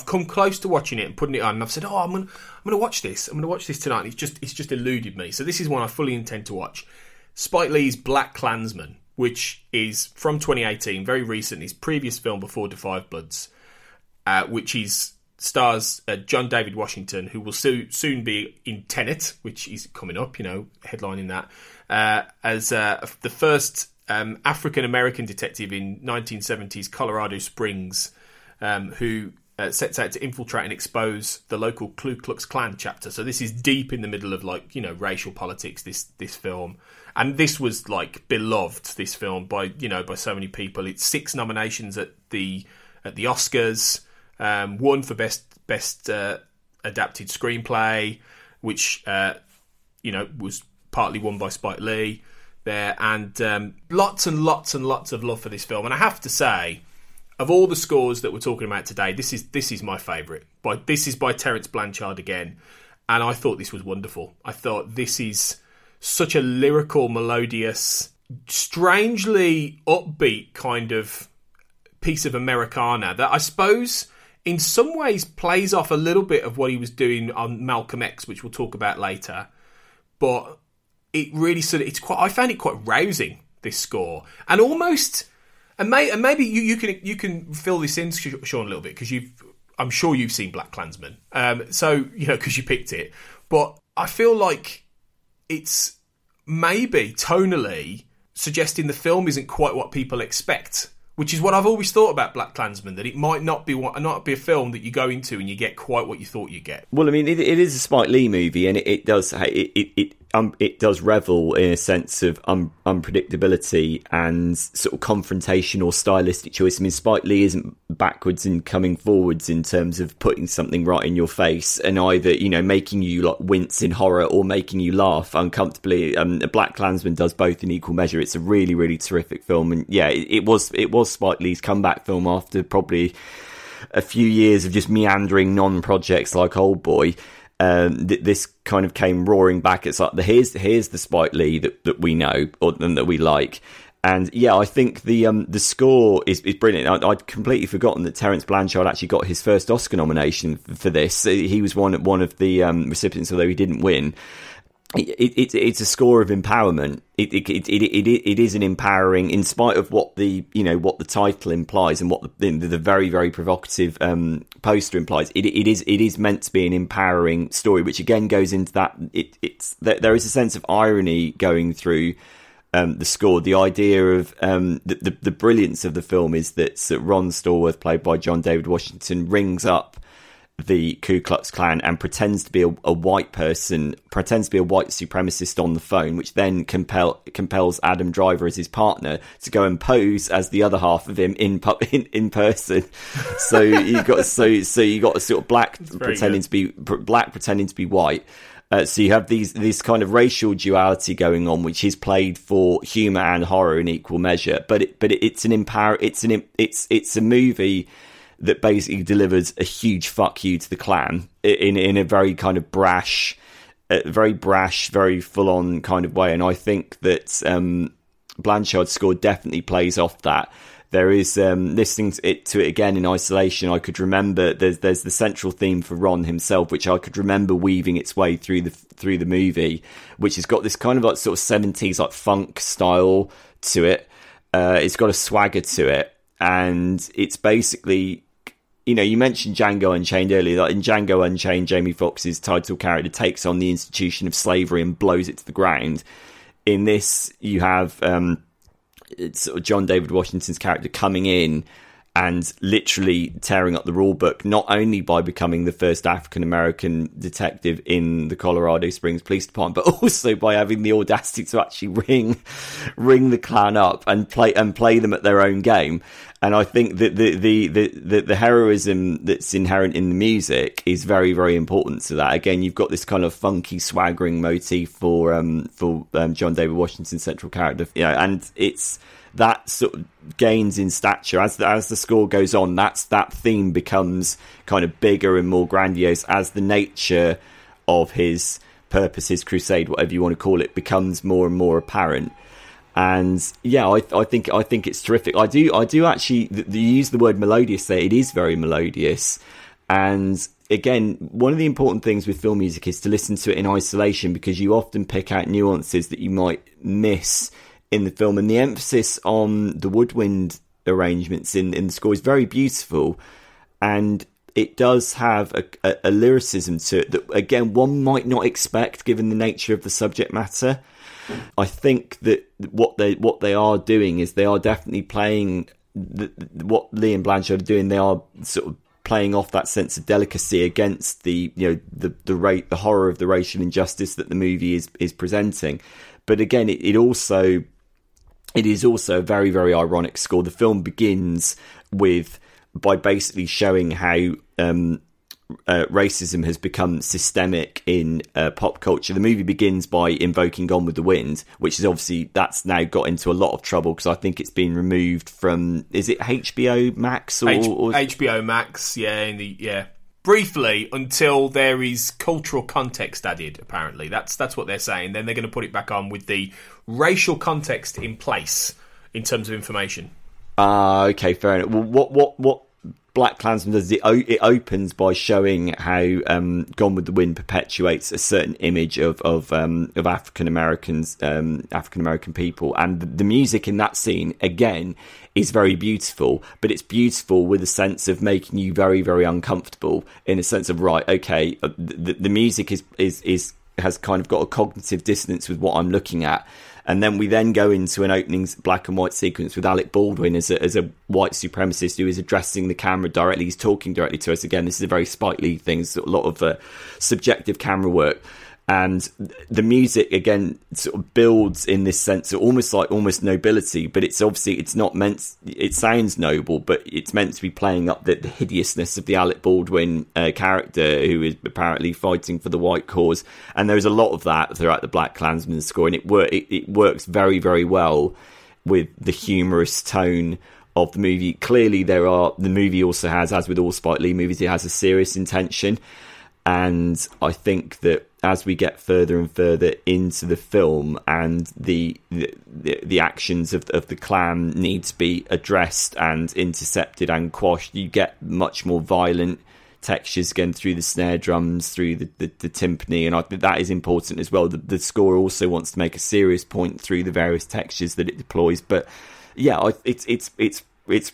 come close to watching it and putting it on, and I've said, oh, I'm gonna watch this. I'm gonna watch this tonight, and it's just eluded me. So this is one I fully intend to watch. Spike Lee's BlacKkKlansman, which is from 2018, very recent, his previous film before Da 5 Bloods, which stars John David Washington, who will soon be in Tenet, which is coming up, headlining that, as the first African-American detective in 1970s Colorado Springs who sets out to infiltrate and expose the local Ku Klux Klan chapter. So this is deep in the middle of, like, you know, racial politics, this film. And this was, like, beloved, this film, by so many people. It's 6 nominations at the Oscars, one for best adapted screenplay, which was partly won by Spike Lee there, and lots and lots and lots of love for this film. And I have to say, of all the scores that we're talking about today, this is my favourite. This is by Terence Blanchard again, and I thought this was wonderful. I thought this is such a lyrical, melodious, strangely upbeat kind of piece of Americana that I suppose in some ways plays off a little bit of what he was doing on Malcolm X, which we'll talk about later. But it really sort of, I found it quite rousing, this score, and almost, and maybe you can fill this in, Sean, a little bit, because I'm sure you've seen BlacKkKlansman, so you know, because you picked it. But I feel like it's maybe tonally suggesting the film isn't quite what people expect, which is what I've always thought about BlacKkKlansman, that it might not be a film that you go into and you get quite what you thought you get. Well, I mean, it is a Spike Lee movie, and it does revel in a sense of unpredictability and sort of confrontation or stylistic choice. I mean, Spike Lee isn't backwards in coming forwards in terms of putting something right in your face and either, you know, making you, like, wince in horror or making you laugh uncomfortably. BlacKkKlansman does both in equal measure. It's a really, really terrific film, and yeah, it was Spike Lee's comeback film after probably a few years of just meandering non-projects like Old Boy. This kind of came roaring back. It's like, here's the Spike Lee that we know and that we like. And yeah, I think the score is brilliant. I'd completely forgotten that Terence Blanchard actually got his first Oscar nomination for this. He was one of the recipients, although he didn't win. It's a score of empowerment. It is an empowering, in spite of what the title implies and what the very, very provocative poster implies. It is meant to be an empowering story, which again goes into that. There is a sense of irony going through the score. The idea of the brilliance of the film is that Ron Stallworth, played by John David Washington, rings up the Ku Klux Klan and pretends to be a white person, pretends to be a white supremacist on the phone, which then compels Adam Driver as his partner to go and pose as the other half of him in person. So you got a sort of black pretending to be black, pretending to be white. So you have this kind of racial duality going on, which is played for humor and horror in equal measure. But it's a movie that basically delivers a huge fuck you to the Klan in a very kind of brash, very full-on kind of way. And I think that Blanchard's score definitely plays off that. There is, listening to it again in isolation, I could remember there's the central theme for Ron himself, which I could remember weaving its way through the movie, which has got this kind of like sort of 70s like funk style to it. It's got a swagger to it. And it's basically, you know, you mentioned Django Unchained earlier. Like in Django Unchained, Jamie Foxx's title character takes on the institution of slavery and blows it to the ground. In this, you have sort of John David Washington's character coming in and literally tearing up the rule book, not only by becoming the first African-American detective in the Colorado Springs Police Department, but also by having the audacity to actually ring the Klan up and play them at their own game. And I think that the heroism that's inherent in the music is very, very important to that. Again, you've got this kind of funky, swaggering motif for John David Washington's central character, you know, and it's that sort of gains in stature as the score goes on. That theme becomes kind of bigger and more grandiose as the nature of his purpose, his crusade, whatever you want to call it, becomes more and more apparent. And yeah, I think it's terrific. I do actually. You use the word melodious there. It is very melodious. And again, one of the important things with film music is to listen to it in isolation, because you often pick out nuances that you might miss in the film. And the emphasis on the woodwind arrangements in the score is very beautiful, and it does have a lyricism to it that, again, one might not expect given the nature of the subject matter. I think that what they are doing is they are definitely playing what Lee and Blanchard are doing, they are sort of playing off that sense of delicacy against the, you know, the horror of the racial injustice that the movie is presenting. But again, it is also a very, very ironic score. The film begins by basically showing how racism has become systemic in pop culture. The movie begins by invoking Gone with the Wind, which is obviously, that's now got into a lot of trouble because I think it's been removed from, is it HBO Max or HBO Max? Yeah. Briefly, until there is cultural context added, apparently. That's what they're saying. Then they're going to put it back on with the racial context in place in terms of information. Okay, fair enough. Well, what BlacKkKlansman does, it opens by showing how Gone with the Wind perpetuates a certain image of African American people, and the music in that scene again is very beautiful, but it's beautiful with a sense of making you very, very uncomfortable, in a sense of, right, okay, the music has kind of got a cognitive dissonance with what I'm looking at. And then we then go into an opening black and white sequence with Alec Baldwin as a white supremacist who is addressing the camera directly. He's talking directly to us. Again, this is a very Spike Lee thing. It's a lot of subjective camera work. And the music, again, sort of builds in this sense of almost nobility, but it's obviously, it's not meant, it sounds noble, but it's meant to be playing up the hideousness of the Alec Baldwin character, who is apparently fighting for the white cause. And there's a lot of that throughout the BlacKkKlansman score, and it works very, very well with the humorous tone of the movie. Clearly, the movie also has, as with all Spike Lee movies, it has a serious intention. And I think that as we get further and further into the film, and the actions of the clan need to be addressed and intercepted and quashed, you get much more violent textures again through the snare drums, through the timpani, and I think that is important as well. The score also wants to make a serious point through the various textures that it deploys. But yeah, it's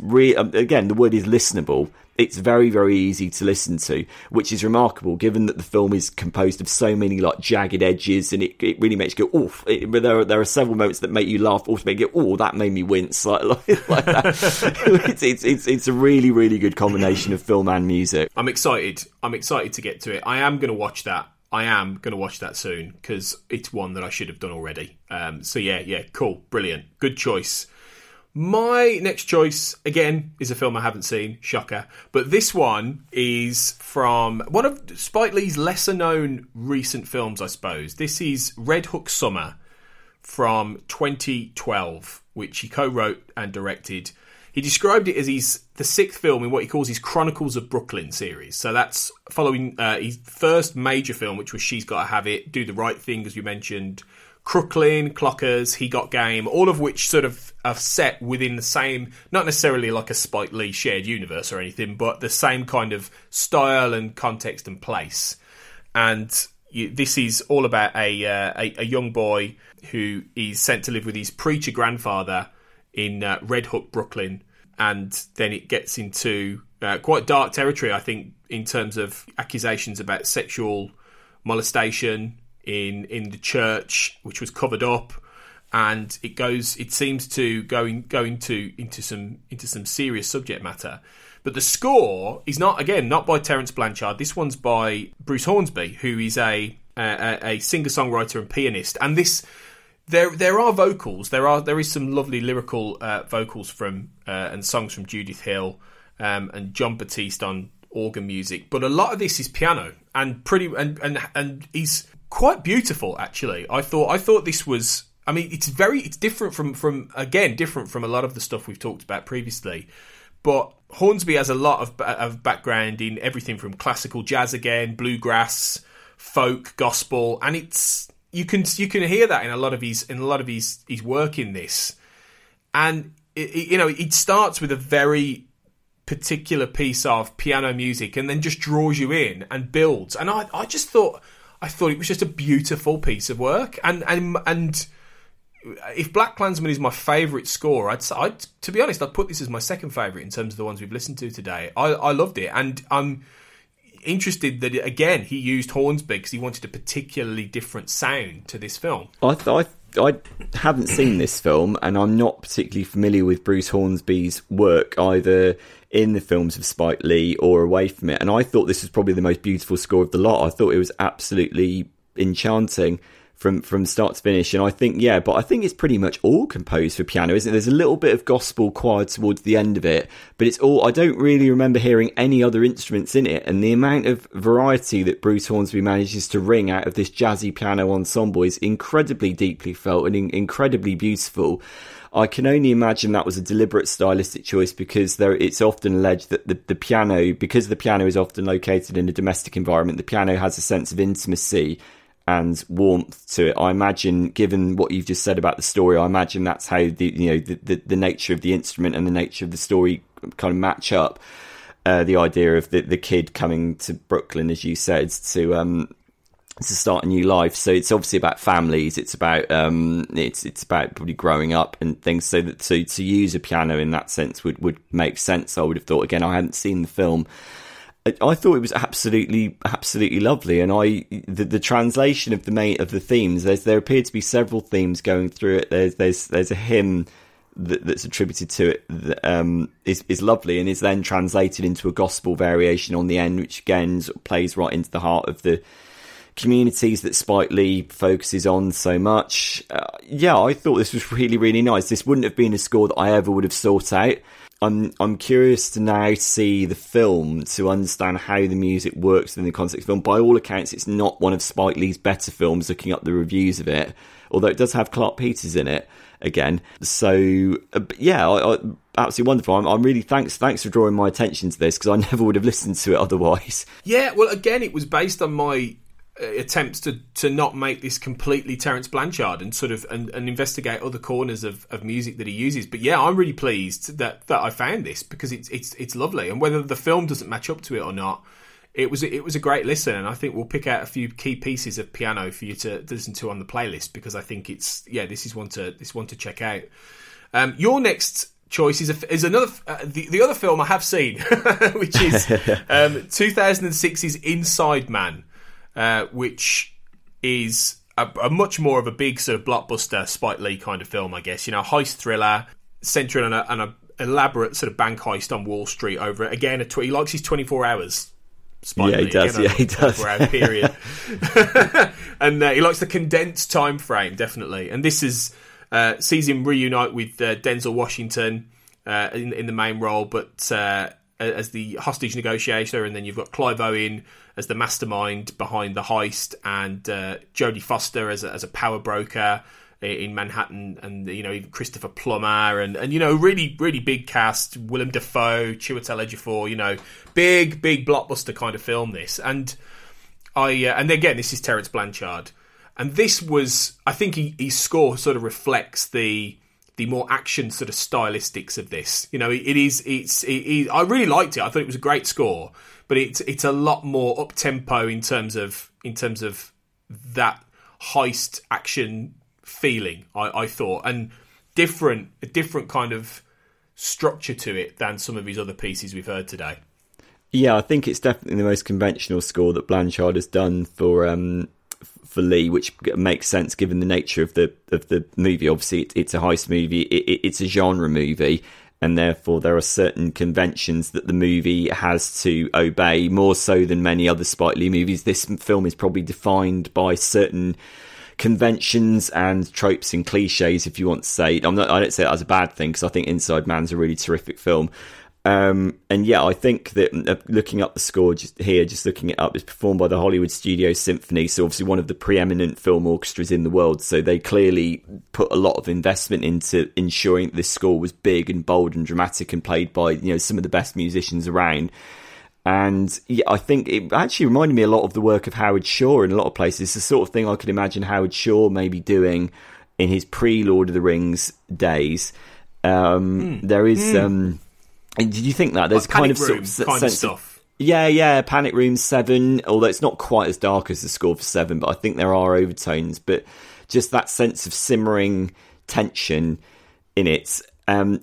really, again, the word is listenable. It's very, very easy to listen to, which is remarkable given that the film is composed of so many like jagged edges, and it really makes you go, oof. There are several moments that make you laugh, also make you go, oh, that made me wince, like that. it's a really, really good combination of film and music. I'm excited to get to it. I am going to watch that soon, because it's one that I should have done already. So yeah, cool, brilliant, good choice. My next choice, again, is a film I haven't seen, shocker, but this one is from one of Spike Lee's lesser-known recent films, I suppose. This is Red Hook Summer from 2012, which he co-wrote and directed. He described it as the sixth film in what he calls his Chronicles of Brooklyn series. So that's following his first major film, which was She's Gotta Have It, Do the Right Thing, as you mentioned, Crooklyn, Clockers, He Got Game, all of which sort of are set within the same, not necessarily like a Spike Lee shared universe or anything, but the same kind of style and context and place. And this is all about a young boy who is sent to live with his preacher grandfather in Red Hook, Brooklyn. And then it gets into quite dark territory, I think, in terms of accusations about sexual molestation in the church, which was covered up, and it seems to go into some serious subject matter. But the score is not by Terence Blanchard. This one's by Bruce Hornsby, who is a singer-songwriter and pianist. And this, there are vocals. There is some lovely lyrical vocals from and songs from Judith Hill and John Batiste on organ music. But a lot of this is piano, and he's quite beautiful, actually. I thought this was, I mean, it's different from a lot of the stuff we've talked about previously. But Hornsby has a lot of background in everything from classical jazz, again, bluegrass, folk, gospel, and it's you can hear that in a lot of his work in this. And it starts with a very particular piece of piano music, and then just draws you in and builds. And I thought it was just a beautiful piece of work. And if BlacKkKlansman is my favourite score, I'd to be honest, I'd put this as my second favourite in terms of the ones we've listened to today. I loved it. And I'm interested that, again, he used Hornsby because he wanted a particularly different sound to this film. I I haven't seen this film, and I'm not particularly familiar with Bruce Hornsby's work, either in the films of Spike Lee or away from it. And I thought this was probably the most beautiful score of the lot. I thought it was absolutely enchanting from start to finish. And I think, yeah, but I think it's pretty much all composed for piano, isn't it? There's a little bit of gospel choir towards the end of it, but it's all, I don't really remember hearing any other instruments in it. And the amount of variety that Bruce Hornsby manages to wring out of this jazzy piano ensemble is incredibly deeply felt and incredibly beautiful. I can only imagine that was a deliberate stylistic choice, because it's often alleged that the piano, because the piano is often located in a domestic environment, the piano has a sense of intimacy and warmth to it. I imagine, given what you've just said about the story, I imagine that's how the nature of the instrument and the nature of the story kind of match up. The idea of the kid coming to Brooklyn, as you said, to start a new life. So it's obviously about families. It's about it's about probably growing up and things. So that to use a piano in that sense would make sense, I would have thought. Again, I hadn't seen the film. I thought it was absolutely lovely, and the translation of the themes. There appeared to be several themes going through it. There's a hymn that's attributed to it that is lovely, and is then translated into a gospel variation on the end, which again sort of plays right into the heart of the communities that Spike Lee focuses on so much. I thought this was really, really nice. This wouldn't have been a score that I ever would have sought out. I'm curious to now see the film to understand how the music works in the context of the film. By all accounts, it's not one of Spike Lee's better films, looking up the reviews of it, although it does have Clark Peters in it again. So, I absolutely wonderful. I'm really thanks for drawing my attention to this, because I never would have listened to it otherwise. Yeah, well, again, it was based on my attempts to not make this completely Terence Blanchard and sort of and investigate other corners of music that he uses. But yeah, I'm really pleased that I found this, because it's lovely. And whether the film doesn't match up to it or not, it was a great listen. And I think we'll pick out a few key pieces of piano for you to listen to on the playlist, because I think this is one to check out. Your next choice is another the other film I have seen, which is 2006's Inside Man. Which is a much more of a big sort of blockbuster Spike Lee kind of film, I guess. You know, heist thriller centered on an elaborate sort of bank heist on Wall Street over it. Again, he likes his 24 hours. Spike Lee, he does. 24-hour period. And he likes the condensed time frame, definitely. And this sees him reunite with Denzel Washington in the main role, but as the hostage negotiator, and then you've got Clive Owen as the mastermind behind the heist, and Jodie Foster as a power broker in Manhattan, and even Christopher Plummer, and really, really big cast. Willem Dafoe, Chiwetel Ejiofor, big blockbuster kind of film, this. And and again, this is Terence Blanchard, and this was, I think, his score sort of reflects the more action sort of stylistics of this. I really liked it. I thought it was a great score, but it's a lot more up tempo in terms of that heist action feeling, I thought, and a different kind of structure to it than some of his other pieces we've heard today. Yeah, I think it's definitely the most conventional score that Blanchard has done for Lee, which makes sense given the nature of the movie. Obviously, it's a heist movie, it's a genre movie, and therefore there are certain conventions that the movie has to obey, more so than many other Spike Lee movies. This film is probably defined by certain conventions and tropes and cliches, if you want to say. I don't say that as a bad thing, because I think Inside Man's a really terrific film. And yeah, I think that looking up the score just looking it up, is performed by the Hollywood Studio Symphony, so obviously one of the preeminent film orchestras in the world. So they clearly put a lot of investment into ensuring that this score was big and bold and dramatic and played by some of the best musicians around. And yeah, I think it actually reminded me a lot of the work of Howard Shore in a lot of places. It's the sort of thing I could imagine Howard Shore maybe doing in his pre-Lord of the Rings days. And did you think that there's kind of sense of stuff? Yeah, Panic Room 7. Although it's not quite as dark as the score for 7, but I think there are overtones. But just that sense of simmering tension in it,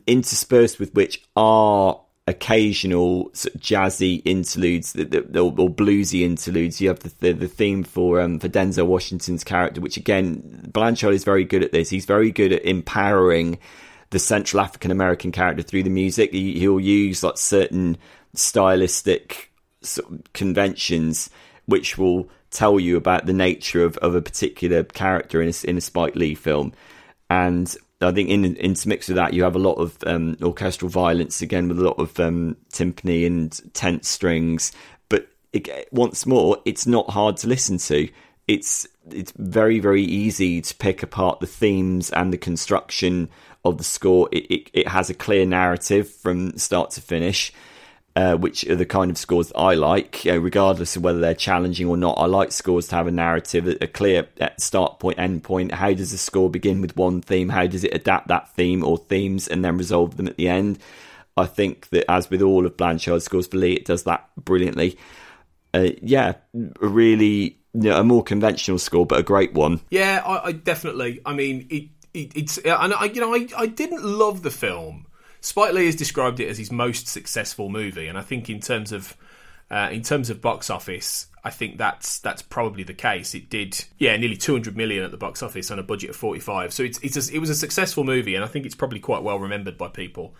interspersed with which are occasional sort of jazzy interludes or bluesy interludes. You have the theme for Denzel Washington's character, which again, Blanchard is very good at this. He's very good at empowering the Central African American character through the music. He'll use like certain stylistic sort of conventions which will tell you about the nature of a particular character in a Spike Lee film. And I think intermixed with that, you have a lot of orchestral violence, again, with a lot of timpani and tense strings. But it, once more, it's not hard to listen to. It's very, very easy to pick apart the themes and the construction of the score. It has a clear narrative from start to finish, which are the kind of scores that I like, regardless of whether they're challenging or not. I like scores to have a narrative, a clear start point, end point. How does the score begin with one theme? How does it adapt that theme or themes and then resolve them at the end? I think that, as with all of Blanchard's scores for Lee, it does that brilliantly. Really, you know, a more conventional score, but a great one. Yeah, I definitely. I mean, it's and I didn't love the film. Spike Lee has described it as his most successful movie, and I think in terms of box office, I think that's probably the case. It did, nearly 200 million at the box office on a budget of 45. So it was a successful movie, and I think it's probably quite well remembered by people.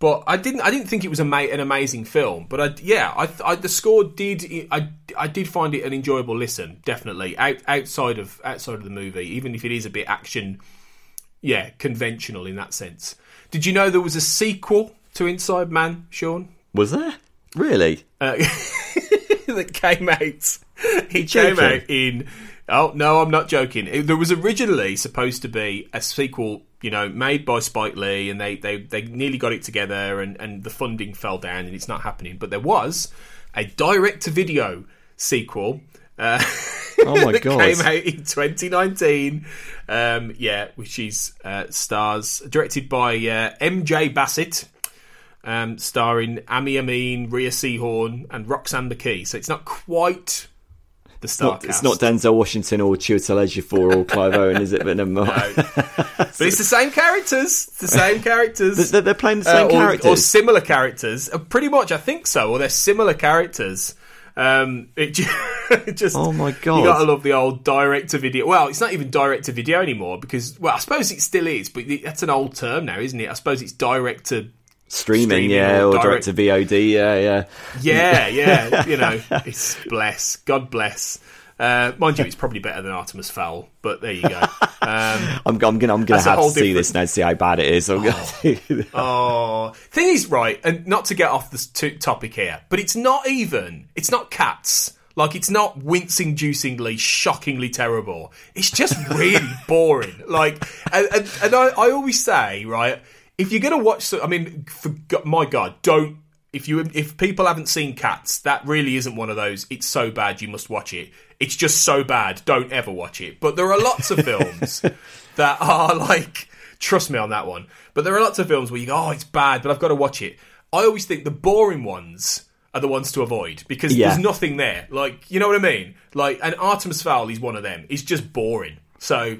But I didn't think it was an amazing film. But the score did find it an enjoyable listen, definitely outside of the movie, even if it is a bit action, conventional in that sense. Did you know there was a sequel to Inside Man, Sean? Was there? Really? That came out. It came out in... Oh, no, I'm not joking. There was originally supposed to be a sequel, made by Spike Lee, and they nearly got it together, and the funding fell down, and it's not happening. But there was a direct-to-video sequel that came out in 2019, which is directed by MJ Bassett, starring Ami Amin, Rhea Seehorn and Roxanne McKee. So it's not quite the star cast. It's not Denzel Washington or Chiwetel Ejiofor or Clive Owen, is it? But never mind. No. But it's the same characters. They're playing the same characters. Or similar characters. Pretty much, I think so. Or they're similar characters. Oh my God, you gotta love the old direct-to-video. Well, it's not even direct-to-video anymore, because, well, I suppose it still is, but that's an old term now, isn't it? I suppose it's direct-to-streaming, or direct-to-VOD, it's God bless. Mind you, it's probably better than Artemis Fowl, but there you go. I'm gonna have to see this now to see how bad it is. Thing is, right, and not to get off this topic here, but it's not Cats. Like, it's not wincing, juicingly, shockingly terrible. It's just really boring. Like, and I always say, right, if you're gonna watch, don't. If people haven't seen Cats, that really isn't one of those, it's so bad you must watch it. It's just so bad, don't ever watch it. But there are lots of films that are like, trust me on that one, but there are lots of films where you go, oh, it's bad, but I've got to watch it. I always think the boring ones are the ones to avoid, because there's nothing there. Like, you know what I mean? Like, and Artemis Fowl is one of them. It's just boring. So...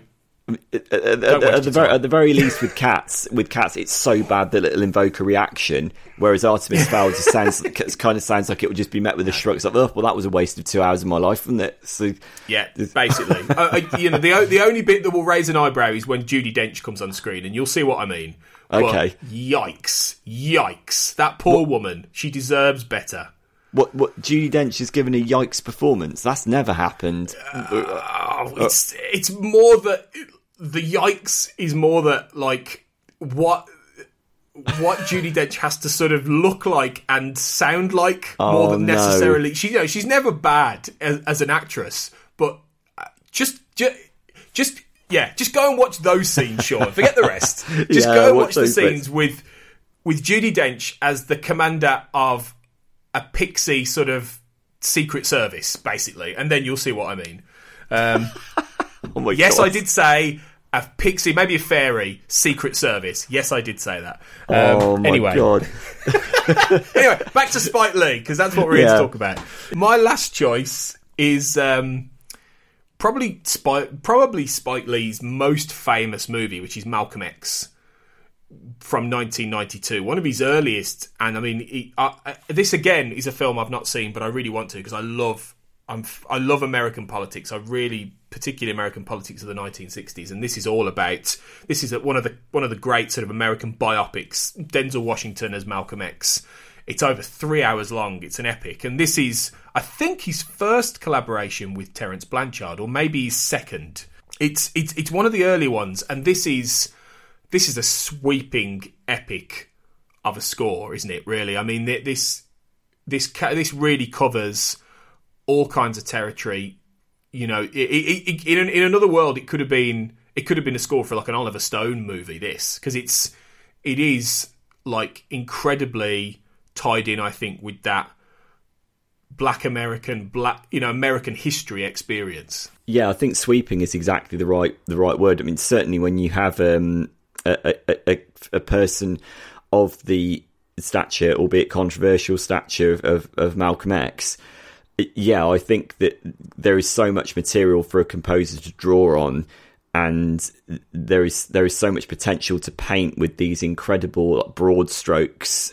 At the very least, with cats, it's so bad that it'll invoke a reaction. Whereas Artemis Fowl just sounds like it would just be met with a shrug. It's like, oh, well, that was a waste of 2 hours of my life, wasn't it? So basically, the only bit that will raise an eyebrow is when Judi Dench comes on screen, and you'll see what I mean. Okay, but yikes! That poor woman, she deserves better. What Judi Dench has given a yikes performance? That's never happened. It's more that the yikes is more that, like, what Judi Dench has to sort of look like and sound like, more than necessarily. No. She's never bad as an actress, but just go and watch those scenes, Sean. Forget the rest. Just go and watch the scenes with Judi Dench as the commander of a pixie sort of secret service, basically, and then you'll see what I mean. Yes, God. I did say a pixie, maybe a fairy, secret service. Yes, I did say that. God. Anyway, back to Spike Lee, because that's what we're here to talk about. My last choice is probably Spike Lee's most famous movie, which is Malcolm X. from 1992, one of his earliest. And I mean, this again is a film I've not seen, but I really want to, because I love American politics. I really, particularly American politics of the 1960s, and this is all about. This is one of the great sort of American biopics. Denzel Washington as Malcolm X. It's over 3 hours long. It's an epic, and this is, I think, his first collaboration with Terence Blanchard, or maybe his second. It's one of the early ones, and this is a sweeping epic of a score, isn't it? Really, I mean, this really covers all kinds of territory. You know, in another world, it could have been a score for like an Oliver Stone movie. This, because it is like incredibly tied in, I think, with that Black American history experience. Yeah, I think sweeping is exactly the right word. I mean, certainly when you have a person of the stature, albeit controversial stature, of Malcolm X. Yeah, I think that there is so much material for a composer to draw on, and there is so much potential to paint with these incredible broad strokes,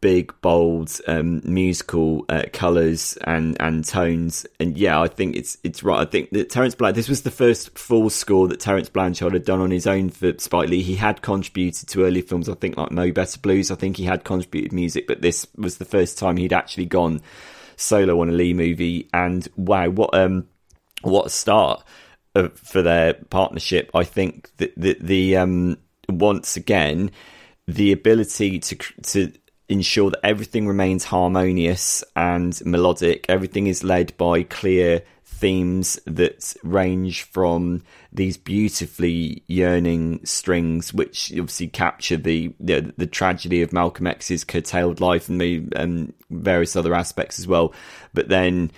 big, bold, musical colours and tones. And yeah, I think it's right. I think that Terence Blanchard, this was the first full score that Terence Blanchard had done on his own for Spike Lee. He had contributed to early films, I think, like Mo Better Blues. I think he had contributed music, but this was the first time he'd actually gone solo on a Lee movie, and wow, what a start for their partnership. I think that the once again, the ability to ensure that everything remains harmonious and melodic, everything is led by clear themes that range from these beautifully yearning strings, which obviously capture the tragedy of Malcolm X's curtailed life and the various other aspects as well. But then,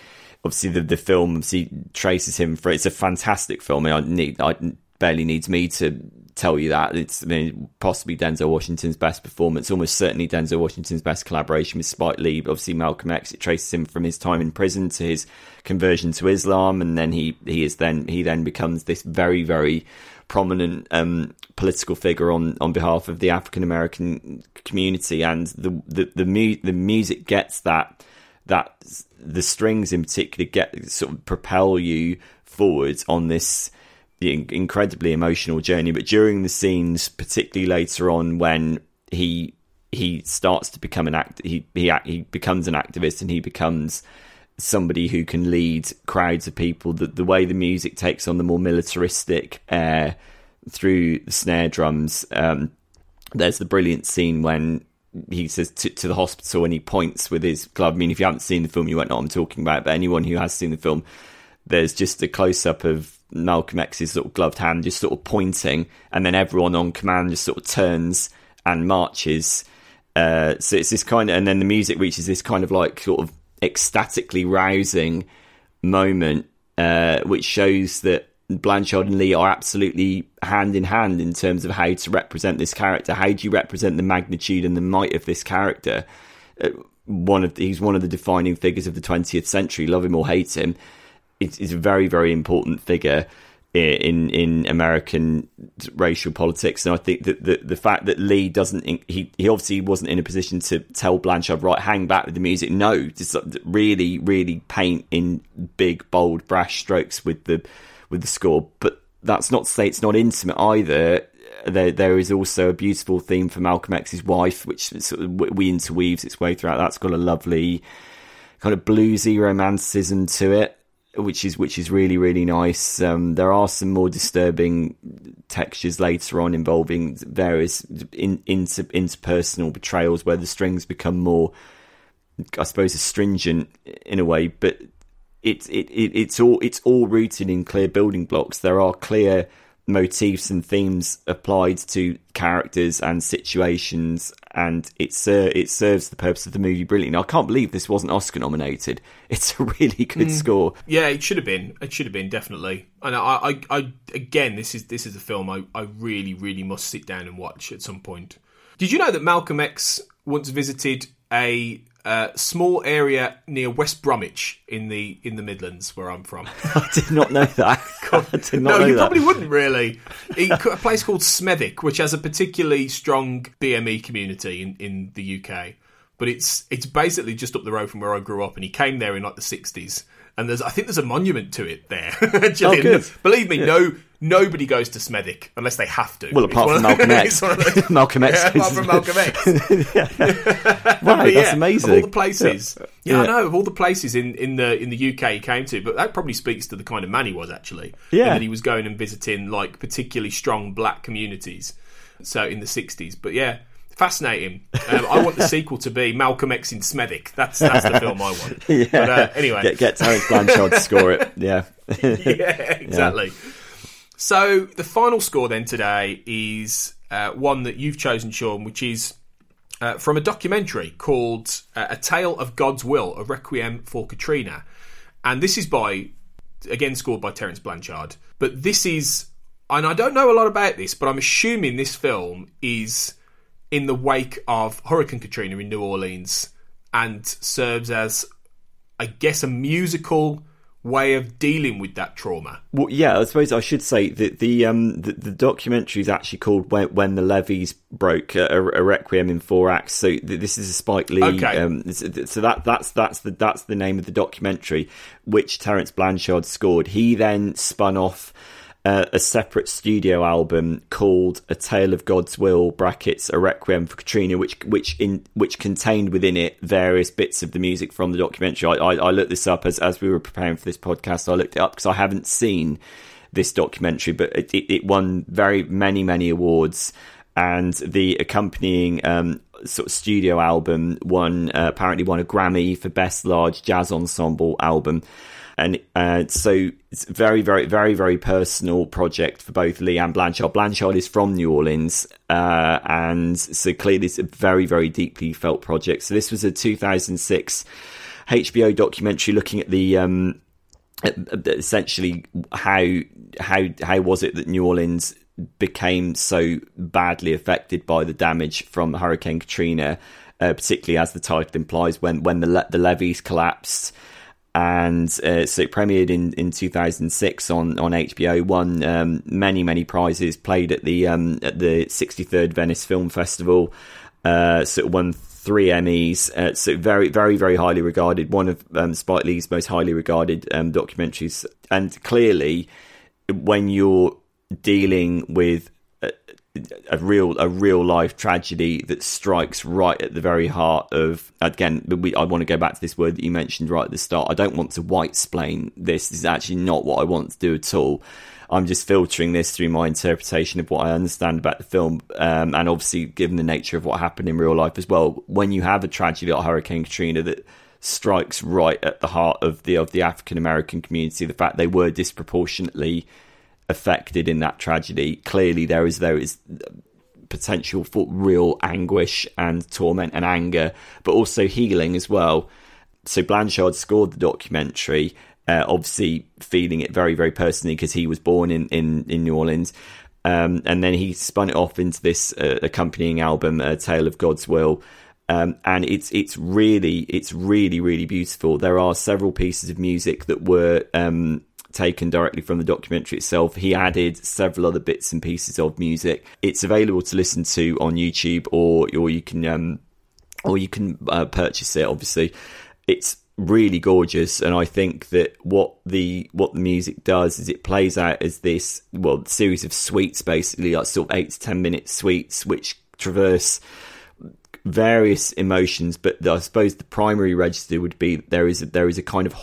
obviously, the film obviously traces him for. It's a fantastic film. I mean, I barely needs me to tell you that. It's, I mean, possibly Denzel Washington's best performance, almost certainly Denzel Washington's best collaboration with Spike Lee. But obviously Malcolm X, it traces him from his time in prison to his conversion to Islam, and then he then becomes this very, very prominent political figure on behalf of the African American community. And the music gets that the strings in particular get sort of propel you forwards on this incredibly emotional journey. But during the scenes, particularly later on, when he starts to become he becomes an activist, and he becomes somebody who can lead crowds of people, the way the music takes on the more militaristic air through the snare drums. There's the brilliant scene when he says to the hospital, and he points with his glove. I mean, if you haven't seen the film, you won't know what I'm talking about, but anyone who has seen the film, there's just a close-up of Malcolm X's sort of gloved hand just sort of pointing, and then everyone on command just sort of turns and marches. So it's this kind of, and then the music reaches this kind of like sort of ecstatically rousing moment, which shows that Blanchard and Lee are absolutely hand in hand in terms of how to represent this character. How do you represent the magnitude and the might of this character? He's one of the defining figures of the 20th century. Love him or hate him, it's a very, very important figure in American racial politics. And I think that the fact that Lee he obviously wasn't in a position to tell Blanchard, right, hang back with the music. No, just really, really paint in big, bold, brash strokes with the score. But that's not to say it's not intimate either. There is also a beautiful theme for Malcolm X's wife, which sort of interweaves its way throughout. That's got a lovely kind of bluesy romanticism to it, which is really, really nice. There are some more disturbing textures later on involving various interpersonal betrayals, where the strings become more, I suppose, astringent in a way. But it's all rooted in clear building blocks. There are clear motifs and themes applied to characters and situations, and it serves the purpose of the movie brilliantly. I can't believe this wasn't Oscar nominated. It's a really good score. Yeah, it should have been definitely. And I again, this is a film I really, really must sit down and watch at some point. Did you know that Malcolm X once visited a small area near West Bromwich in the Midlands, where I'm from? I did not know that. God, I did not know that. No, you probably wouldn't, really. A place called Smethwick, which has a particularly strong BME community in the UK. But it's basically just up the road from where I grew up, and he came there in like the 60s. And I think there's a monument to it there. Oh, good. Believe me, yeah. Nobody goes to Smethwick unless they have to. Well, apart from Malcolm X. Malcolm X. Yeah, apart from Malcolm X. Right, but that's amazing. Of all the places. Yeah, I know, of all the places in the UK he came to, but that probably speaks to the kind of man he was, actually. Yeah. And that he was going and visiting, like, particularly strong black communities. So, in the 60s. But, yeah. Fascinating. I want the sequel to be Malcolm X in Smethwick. That's the film I want. Yeah. But anyway. Get Terence Blanchard to score it. Yeah. Exactly. Yeah. So the final score then today is one that you've chosen, Sean, which is from a documentary called A Tale of God's Will, A Requiem for Katrina. And this is scored by Terence Blanchard. But this is, and I don't know a lot about this, but I'm assuming this film is in the wake of Hurricane Katrina in New Orleans and serves as, I guess, a musical way of dealing with that trauma. Well, yeah, I suppose I should say that the documentary is actually called When the Levees Broke, a Requiem in 4 acts. So this is a Spike Lee. Okay. So that's the name of the documentary, which Terence Blanchard scored. He then spun off a separate studio album called A Tale of God's Will brackets A Requiem for Katrina, which contained within it various bits of the music from the documentary. I looked this up as we were preparing for this podcast. I looked it up because I haven't seen this documentary, but it won many awards, and the accompanying sort of studio album apparently won a Grammy for Best Large Jazz Ensemble Album. And so it's a very, very, very, very personal project for both Lee and Blanchard. Blanchard is from New Orleans, and so clearly it's a very, very deeply felt project. So this was a 2006 HBO documentary looking at the essentially how was it that New Orleans became so badly affected by the damage from Hurricane Katrina, particularly as the title implies, when the levees collapsed. And so it premiered in 2006 on HBO, won many prizes, played at the 63rd Venice Film Festival, so it won 3 Emmys, so very, very, very highly regarded, one of Spike Lee's most highly regarded documentaries. And clearly, when you're dealing with a real life tragedy that strikes right at the very heart of, again, I want to go back to this word that you mentioned right at the start. I don't want to white-splain this. This is actually not what I want to do at all. I'm just filtering this through my interpretation of what I understand about the film, and obviously given the nature of what happened in real life as well. When you have a tragedy like Hurricane Katrina that strikes right at the heart of the African-American community, the fact they were disproportionately affected in that tragedy, clearly there is potential for real anguish and torment and anger, but also healing as well. So Blanchard scored the documentary, obviously feeling it very, very personally because he was born in New Orleans, and then he spun it off into this accompanying album, A Tale of God's Will, and it's really beautiful. There are several pieces of music that were taken directly from the documentary itself. He added several other bits and pieces of music. It's available to listen to on YouTube, or you can purchase it. Obviously, it's really gorgeous, and I think that what the music does is it plays out as this series of suites, basically, like sort of 8 to 10 minute suites, which traverse various emotions. But I suppose the primary register would be there is a kind of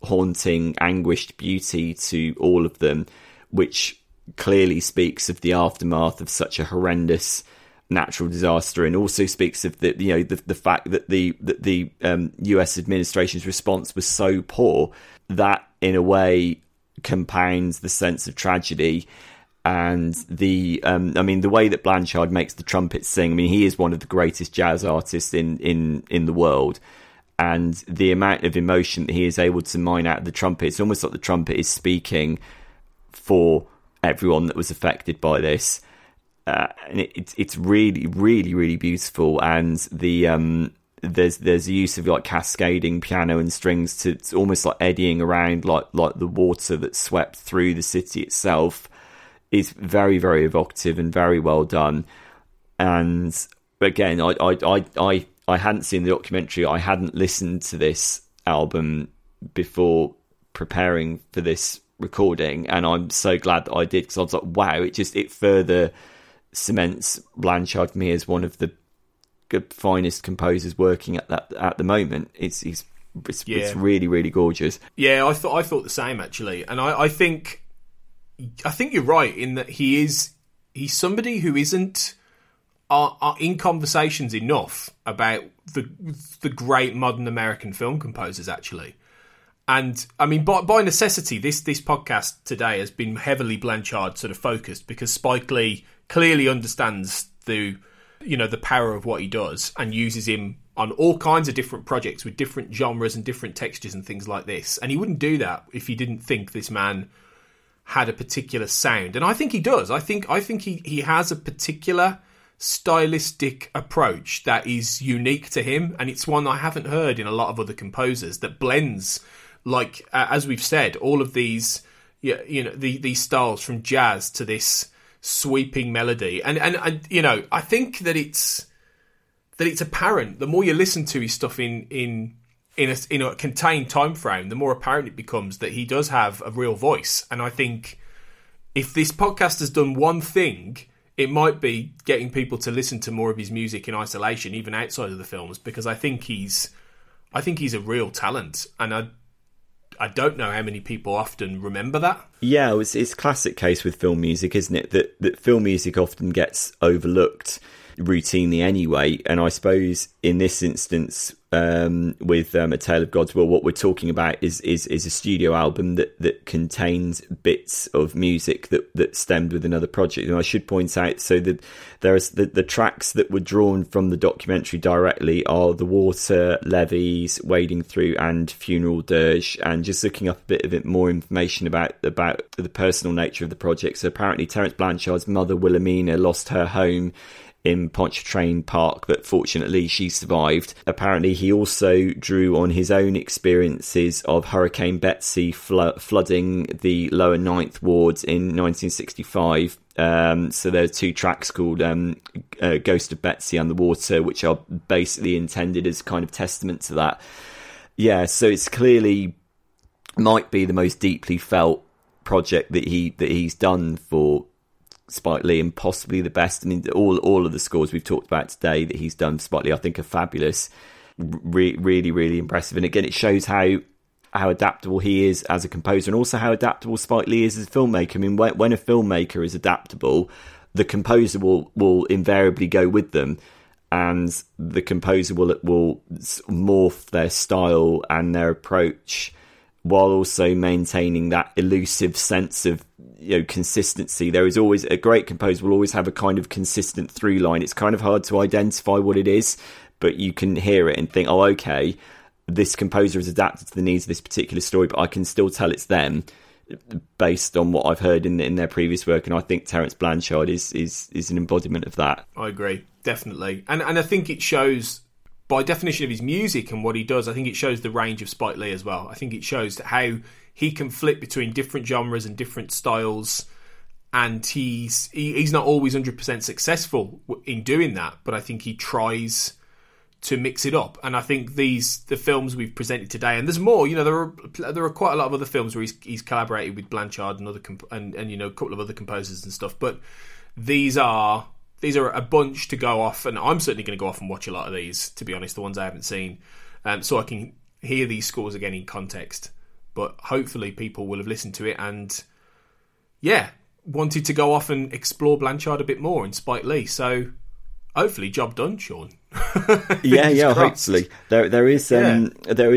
haunting, anguished beauty to all of them, which clearly speaks of the aftermath of such a horrendous natural disaster, and also speaks of the fact that the US administration's response was so poor that in a way compounds the sense of tragedy. And the way that Blanchard makes the trumpet sing, he is one of the greatest jazz artists in the world. And the amount of emotion that he is able to mine out of the trumpet, it's almost like the trumpet is speaking for everyone that was affected by this. And it's really, really, really beautiful. And the there's the use of like cascading piano and strings to almost like eddying around like the water that swept through the city itself is very, very evocative and very well done. And again, I hadn't seen the documentary. I hadn't listened to this album before preparing for this recording, and I'm so glad that I did, because I was like, wow, it further cements Blanchard for me as one of the finest composers working at the moment. It's really, really gorgeous. Yeah, I thought the same actually, and I think you're right in that he's somebody who isn't are in conversations enough about the great modern American film composers actually. And I mean, by necessity, this podcast today has been heavily Blanchard sort of focused, because Spike Lee clearly understands the power of what he does and uses him on all kinds of different projects with different genres and different textures and things like this. And he wouldn't do that if he didn't think this man had a particular sound. And I think he does. I think he has a particular stylistic approach that is unique to him, and it's one I haven't heard in a lot of other composers that blends, like, as we've said, all of these, these styles from jazz to this sweeping melody. And I think that it's apparent. The more you listen to his stuff in a contained time frame, the more apparent it becomes that he does have a real voice. And I think if this podcast has done one thing, it might be getting people to listen to more of his music in isolation, even outside of the films, because I think he's a real talent, and I don't know how many people often remember that. Yeah, it's a classic case with film music, isn't it? That film music often gets overlooked routinely anyway. And I suppose in this instance, with A Tale of God's Will, what we're talking about is a studio album that contains bits of music that stemmed with another project. And I should point out, so that there is the tracks that were drawn from the documentary directly are The Water, Levees, Wading Through, and Funeral Dirge. And just looking up a bit of it, more information about the personal nature of the project. So apparently Terence Blanchard's mother, Wilhelmina, lost her home in Pontchartrain Park, but fortunately she survived. Apparently he also drew on his own experiences of Hurricane Betsy flooding the lower Ninth Ward in 1965. So there are two tracks called Ghost of Betsy and The Water, which are basically intended as kind of testament to that. Yeah, so it's clearly might be the most deeply felt project that he's done for Spike Lee, and possibly the best. I mean, all of the scores we've talked about today that he's done, Spike Lee, I think, are fabulous, really, really impressive. And again, it shows how adaptable he is as a composer, and also how adaptable Spike Lee is as a filmmaker. I mean, when a filmmaker is adaptable, the composer will invariably go with them, and the composer will morph their style and their approach, while also maintaining that elusive sense of consistency. There is always a great composer will always have a kind of consistent through line. It's kind of hard to identify what it is, but you can hear it and think, oh, okay, this composer has adapted to the needs of this particular story, but I can still tell it's them based on what I've heard in their previous work. And I think Terence Blanchard is an embodiment of that. I agree, definitely. And I think it shows, by definition of his music and what he does, I think it shows the range of Spike Lee as well. I think it shows how he can flip between different genres and different styles, and he's not always 100% successful in doing that, but I think he tries to mix it up. And I think the films we've presented today, and there's more, there are quite a lot of other films where he's collaborated with Blanchard and other a couple of other composers and stuff, but these are a bunch to go off, and I'm certainly going to go off and watch a lot of these, to be honest, the ones I haven't seen, so I can hear these scores again in context. But hopefully people will have listened to it and, yeah, wanted to go off and explore Blanchard a bit more and Spike Lee. So hopefully job done, Sean. yeah, crossed. Hopefully. There is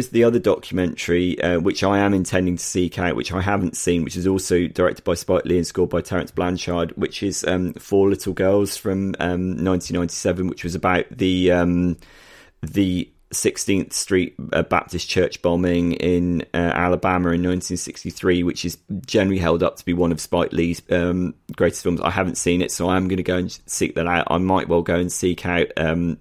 the other documentary, which I am intending to seek out, which I haven't seen, which is also directed by Spike Lee and scored by Terence Blanchard, which is Four Little Girls from 1997, which was about the 16th Street Baptist Church bombing in Alabama in 1963, which is generally held up to be one of Spike Lee's greatest films. I haven't seen it, so I'm going to go and seek that out. I might well go and seek out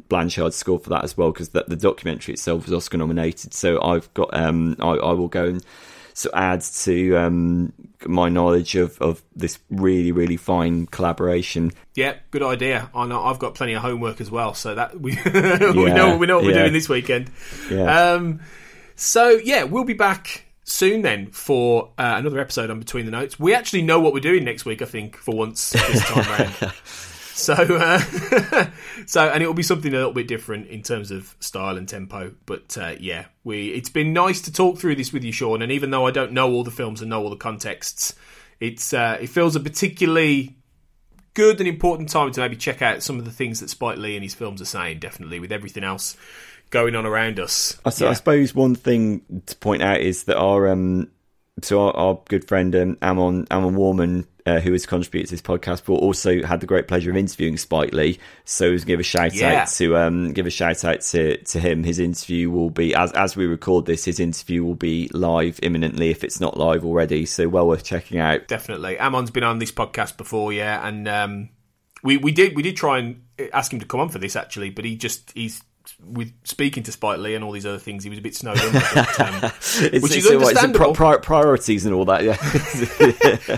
Blanchard's score for that as well, because the documentary itself was Oscar nominated. So I've got, I will go and so add to my knowledge of this really, really fine collaboration. Yeah, good idea. I know I've got plenty of homework as well, so that we we know what we're doing this weekend. Yeah. So we'll be back soon then for another episode on Between the Notes. We actually know what we're doing next week, I think, for once this time round. So and it will be something a little bit different in terms of style and tempo. But it's been nice to talk through this with you, Sean. And even though I don't know all the films and know all the contexts, it feels a particularly good and important time to maybe check out some of the things that Spike Lee and his films are saying. Definitely, with everything else going on around us. I suppose one thing to point out is that our good friend Amon Warman, who has contributed to this podcast, but also had the great pleasure of interviewing Spike Lee. So give a shout out to him. His interview will be, as we record this, his interview will be live imminently if it's not live already. So well worth checking out. Definitely, Amon's been on this podcast before, yeah, and we did try and ask him to come on for this actually, but he's with speaking to Spike Lee and all these other things, he was a bit snowed under, which is understandable. Priorities and all that, yeah.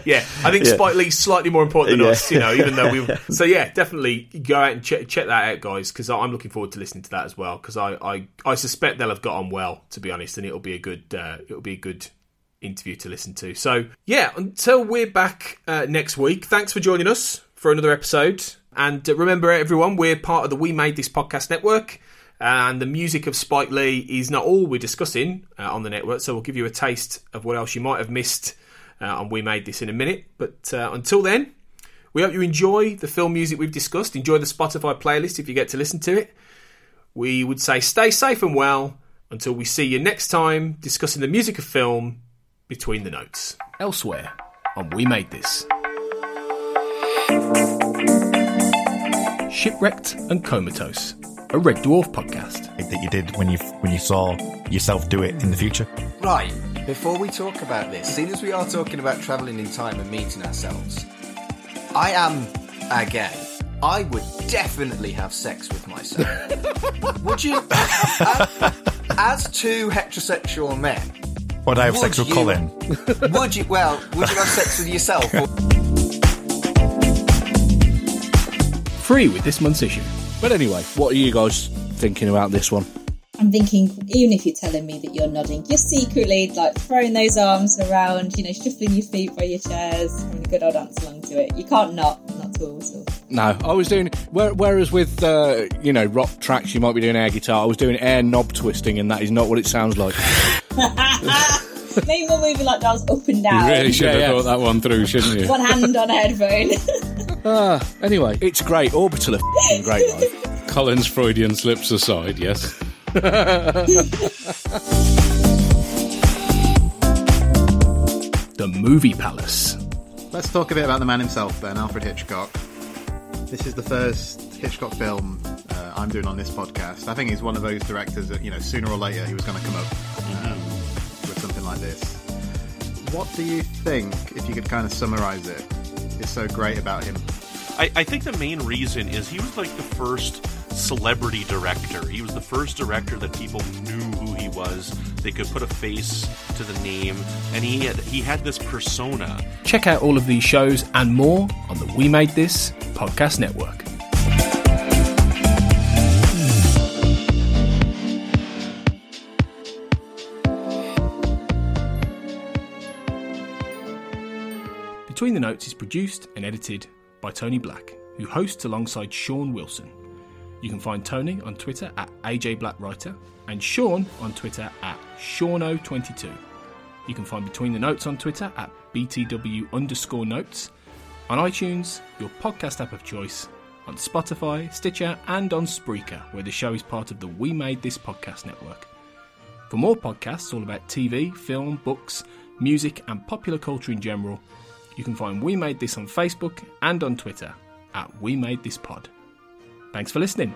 Yeah, I think Spike Lee's slightly more important than us, even though we... So, yeah, definitely go out and check that out, guys, because I'm looking forward to listening to that as well, because I suspect they'll have got on well, to be honest, and it'll be a good interview to listen to. So, yeah, until we're back next week, thanks for joining us for another episode. And remember, everyone, we're part of the We Made This Podcast Network. And the music of Spike Lee is not all we're discussing on the network, so we'll give you a taste of what else you might have missed on We Made This in a minute. But until then, we hope you enjoy the film music we've discussed. Enjoy the Spotify playlist if you get to listen to it. We would say stay safe and well until we see you next time discussing the music of film Between the Notes. Elsewhere on We Made This. Shipwrecked and Comatose, a Red Dwarf podcast. That you did when you saw yourself do it in the future. Right, before we talk about this, seeing as we are talking about travelling in time and meeting ourselves, I am a gay. I would definitely have sex with myself. Would you? As two heterosexual men. Would I have sex with Colin? Would you? Well, would you have sex with yourself? Free with this month's issue. But anyway, what are you guys thinking about this one? I'm thinking, even if you're telling me that you're nodding, you're secretly like throwing those arms around, shuffling your feet by your chairs, having a good old dance along to it. You can't not at all. No, I was doing, whereas with, rock tracks, you might be doing air guitar, I was doing air knob twisting, and that is not what it sounds like. Maybe we're moving like dolls up and down. You really should have thought that one through, shouldn't you? One hand on a headphone. Anyway, it's great. Orbital are f***ing great, life. Colin's Freudian slips aside, yes. The Movie Palace. Let's talk a bit about the man himself then, Alfred Hitchcock. This is the first Hitchcock film I'm doing on this podcast. I think he's one of those directors that, sooner or later he was going to come up with something like this. What do you think, if you could kind of summarise it, is so great about him? I think the main reason is he was like the first celebrity director. He was the first director that people knew who he was. They could put a face to the name, and he had this persona. Check out all of these shows and more on the We Made This podcast network. Between the Notes is produced and edited by Tony Black, who hosts alongside Sean Wilson. You can find Tony on Twitter at AJBlackWriter and Sean on Twitter at Seano22. You can find Between the Notes on Twitter at BTW_notes, on iTunes, your podcast app of choice, on Spotify, Stitcher and on Spreaker, where the show is part of the We Made This podcast network. For more podcasts all about TV, film, books, music and popular culture in general, you can find We Made This on Facebook and on Twitter at We Made This Pod. Thanks for listening.